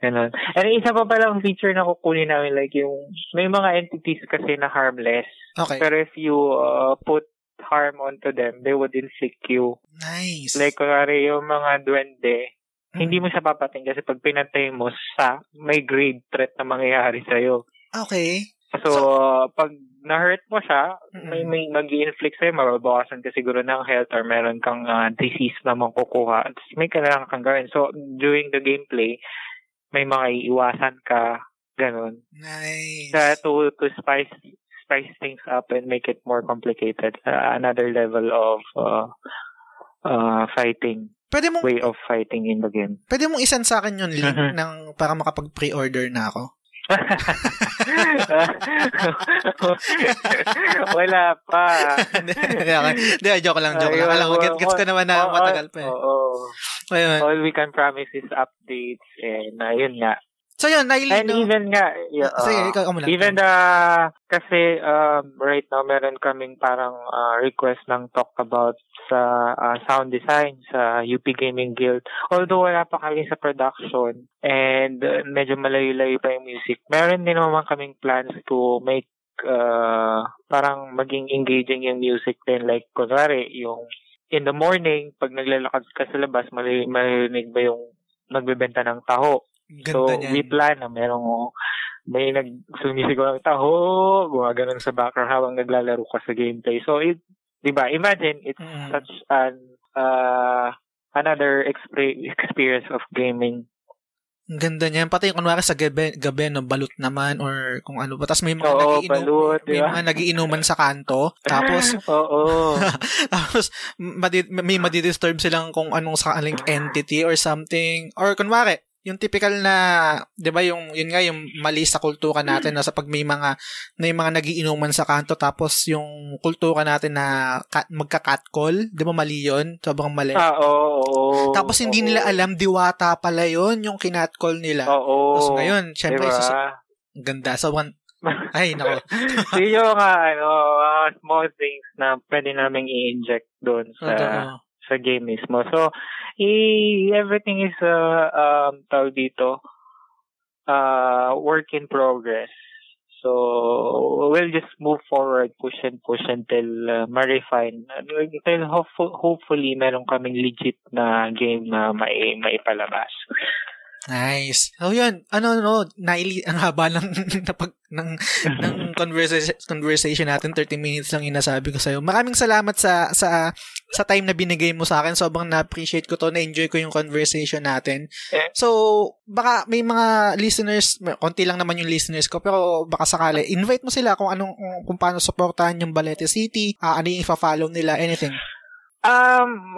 Ganun. And isa pa palang feature na kukunin namin like yung may mga entities kasi na harmless. Okay. Pero if you uh, put harm onto them, they would inflict you. Nice. Like, kunwari, yung mga duwende, mm. hindi mo siya papating kasi pag pinatay mo sa may grave threat na mangyayari sa'yo. Okay. So, so uh, pag na-hurt mo siya, mm-mm. may, may mag-i-inflict sa'yo, mababawasan ka siguro ng health or meron kang uh, disease na makukuha. May kailangan kang gawin. So, during the gameplay, may mga iiwasan ka, ganun. Nice. Sa to, to spice price things up and make it more complicated. Uh, another level of uh, uh, fighting. Pwede mong, way of fighting in the game. Pwede mong isan sa akin yung link mm-hmm. ng, para makapag-pre-order na ako. Wala pa. Hindi, joke lang, joke lang. Alam mo, gets ko naman na matagal pa eh. Oo. All we can promise is updates and ayun nga. So yun, Niley, and no? even nga, yeah, uh, so, yeah, ikaw, um, even the, kasi um, right now meron kaming parang uh, request ng talk about sa uh, sound design sa U P Gaming Guild. Although wala pa kami sa production and uh, medyo malayo-layo pa yung music, meron din naman kaming plans to make uh, parang maging engaging yung music din. Like, kunwari, yung in the morning, pag naglalakad ka sa labas, marinig ba yung nagbebenta ng taho. Ganda so, niyan. We plan na merong may nagsumisigaw ng taho, gumaganon sa background habang naglalaro ka sa gameplay. So, it, di ba? Imagine, it's mm. such an uh, another exp- experience of gaming. Ganda niyan. Pati yung kunwari sa gabi, gabi no, balut naman or kung ano pa. Tapos may mga oo, nagiinom, balut, may mga nagiinuman sa kanto. Tapos, oo. Tapos, madi, may madidisturb silang kung anong sa aling entity or something. Or kunwari, yung typical na, di ba, yung, yun nga, yung mali sa kultura natin na sa pag may mga, may mga nagiinuman sa kanto, tapos yung kultura natin na ka, magka-catcall, di ba mali yun? Sobrang mali. Ah, oo, oo. Tapos hindi oo. nila alam, diwata pala yun, yung kinatcall nila. Oo. Tapos ngayon, syempre, diba? Isus- ganda. Sobrang, ay, nako. So, yung mga, ano, uh, small things na pwede namin i-inject doon sa, oh, sa game mismo. So, i- everything is uh, um, tawag dito, uh, work in progress. So, we'll just move forward, push and push until uh, ma-refine. Until ho- hopefully, meron kaming legit na game na may, maipalabas. Nice. So, yun. Ano, no, Niley, ang haba ng, napag, ng, ng conversa- conversation natin. thirty minutes lang inasabi ko sa'yo. Maraming salamat sa, sa, sa time na binigay mo sa akin. Sobrang na-appreciate ko to. Na-enjoy ko yung conversation natin. So, baka may mga listeners, konti lang naman yung listeners ko, pero baka sakali, invite mo sila kung anong, kung paano supportahan yung Balete City, uh, ano yung ipa-follow nila, anything. Um,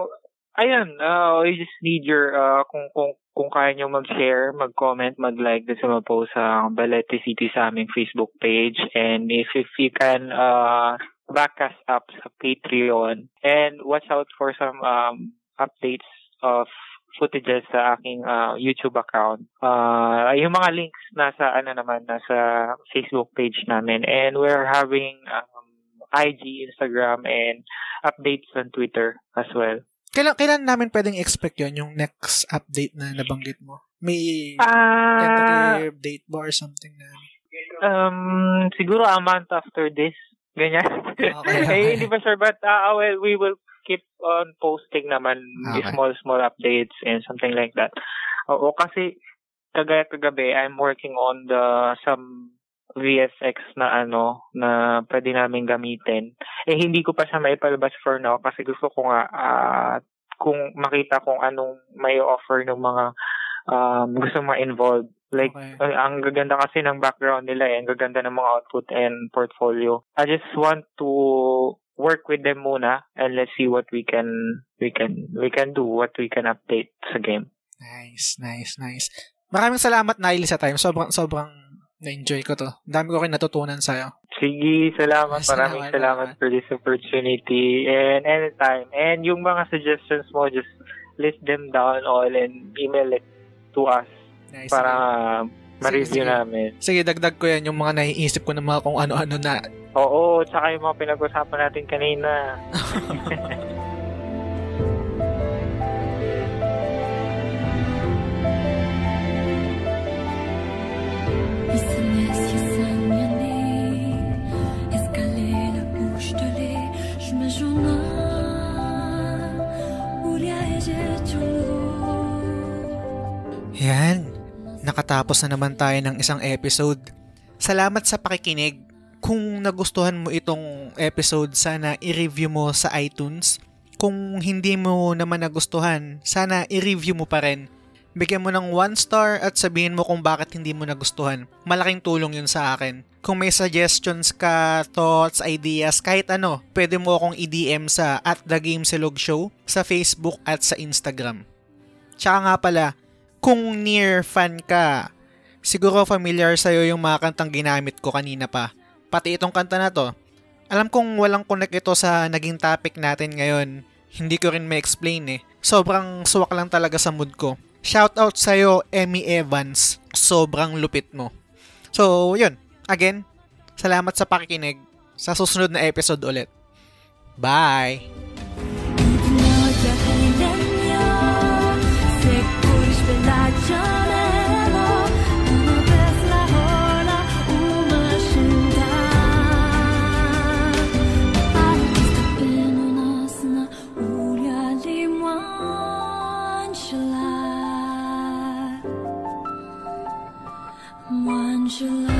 ayun, uh, I just need your, uh, kung, kung, Kung kaya nyo mag-share, mag-comment, mag-like dun sa mga post sa Balete City sa aming Facebook page. And if, if you can uh, back us up sa Patreon. And watch out for some um, updates of footages sa aking uh, YouTube account. Uh, yung mga links nasa, ano naman, nasa Facebook page namin. And we're having um, I G, Instagram, and updates on Twitter as well. Kailan, kailan namin pwedeng expect yon yung next update na nabanggit mo? May tentative uh, date ba or something na? Um, siguro a month after this. Ganyan. Okay, okay. Eh, hindi pa sure but uh, well, we will keep on posting naman okay. small, small updates and something like that. Oo, kasi kagaya kagabi, I'm working on the some V F X na ano na pwede namin gamitin. Eh hindi ko pa siya maipalabas for now kasi gusto ko nga uh, kung makita kung anong may offer ng mga um, gusto mga involved. Like okay. uh, ang gaganda kasi ng background nila eh, ang gaganda ng mga output and portfolio. I just want to work with them muna and let's see what we can we can we can do, what we can update sa game. Nice, nice, nice. Maraming salamat Niley sa time. Sobrang sobrang na-enjoy ko to. Dami ko rin natutunan sa'yo. Sige, salamat. Maraming salamat, salamat for this opportunity and anytime. And yung mga suggestions mo, just list them down all and email it to us nice, para sige. ma-review sige, sige. namin. Sige, dagdag ko yan yung mga naiisip ko ng mga kung ano-ano na. Oo, tsaka yung mga pinag-usapan natin kanina. Yan, nakatapos na naman tayo ng isang episode. Salamat sa pakikinig. Kung nagustuhan mo itong episode, sana i-review mo sa iTunes. Kung hindi mo naman nagustuhan, sana i-review mo pa rin. Bigyan mo ng one star at sabihin mo kung bakit hindi mo nagustuhan. Malaking tulong yun sa akin. Kung may suggestions ka, thoughts, ideas, kahit ano, pwede mo akong i-D M sa at The Game Silog Show sa Facebook at sa Instagram. Tsaka nga pala, kung near fan ka, siguro familiar sa'yo yung mga kantang ginamit ko kanina pa. Pati itong kanta na to. Alam kong walang connect ito sa naging topic natin ngayon. Hindi ko rin ma-explain eh. Sobrang suwak lang talaga sa mood ko. Shoutout sa'yo, Emmy Evans. Sobrang lupit mo. So, yun. Again, salamat sa pakikinig. Sa susunod na episode ulit. Bye! Shall I? Angela.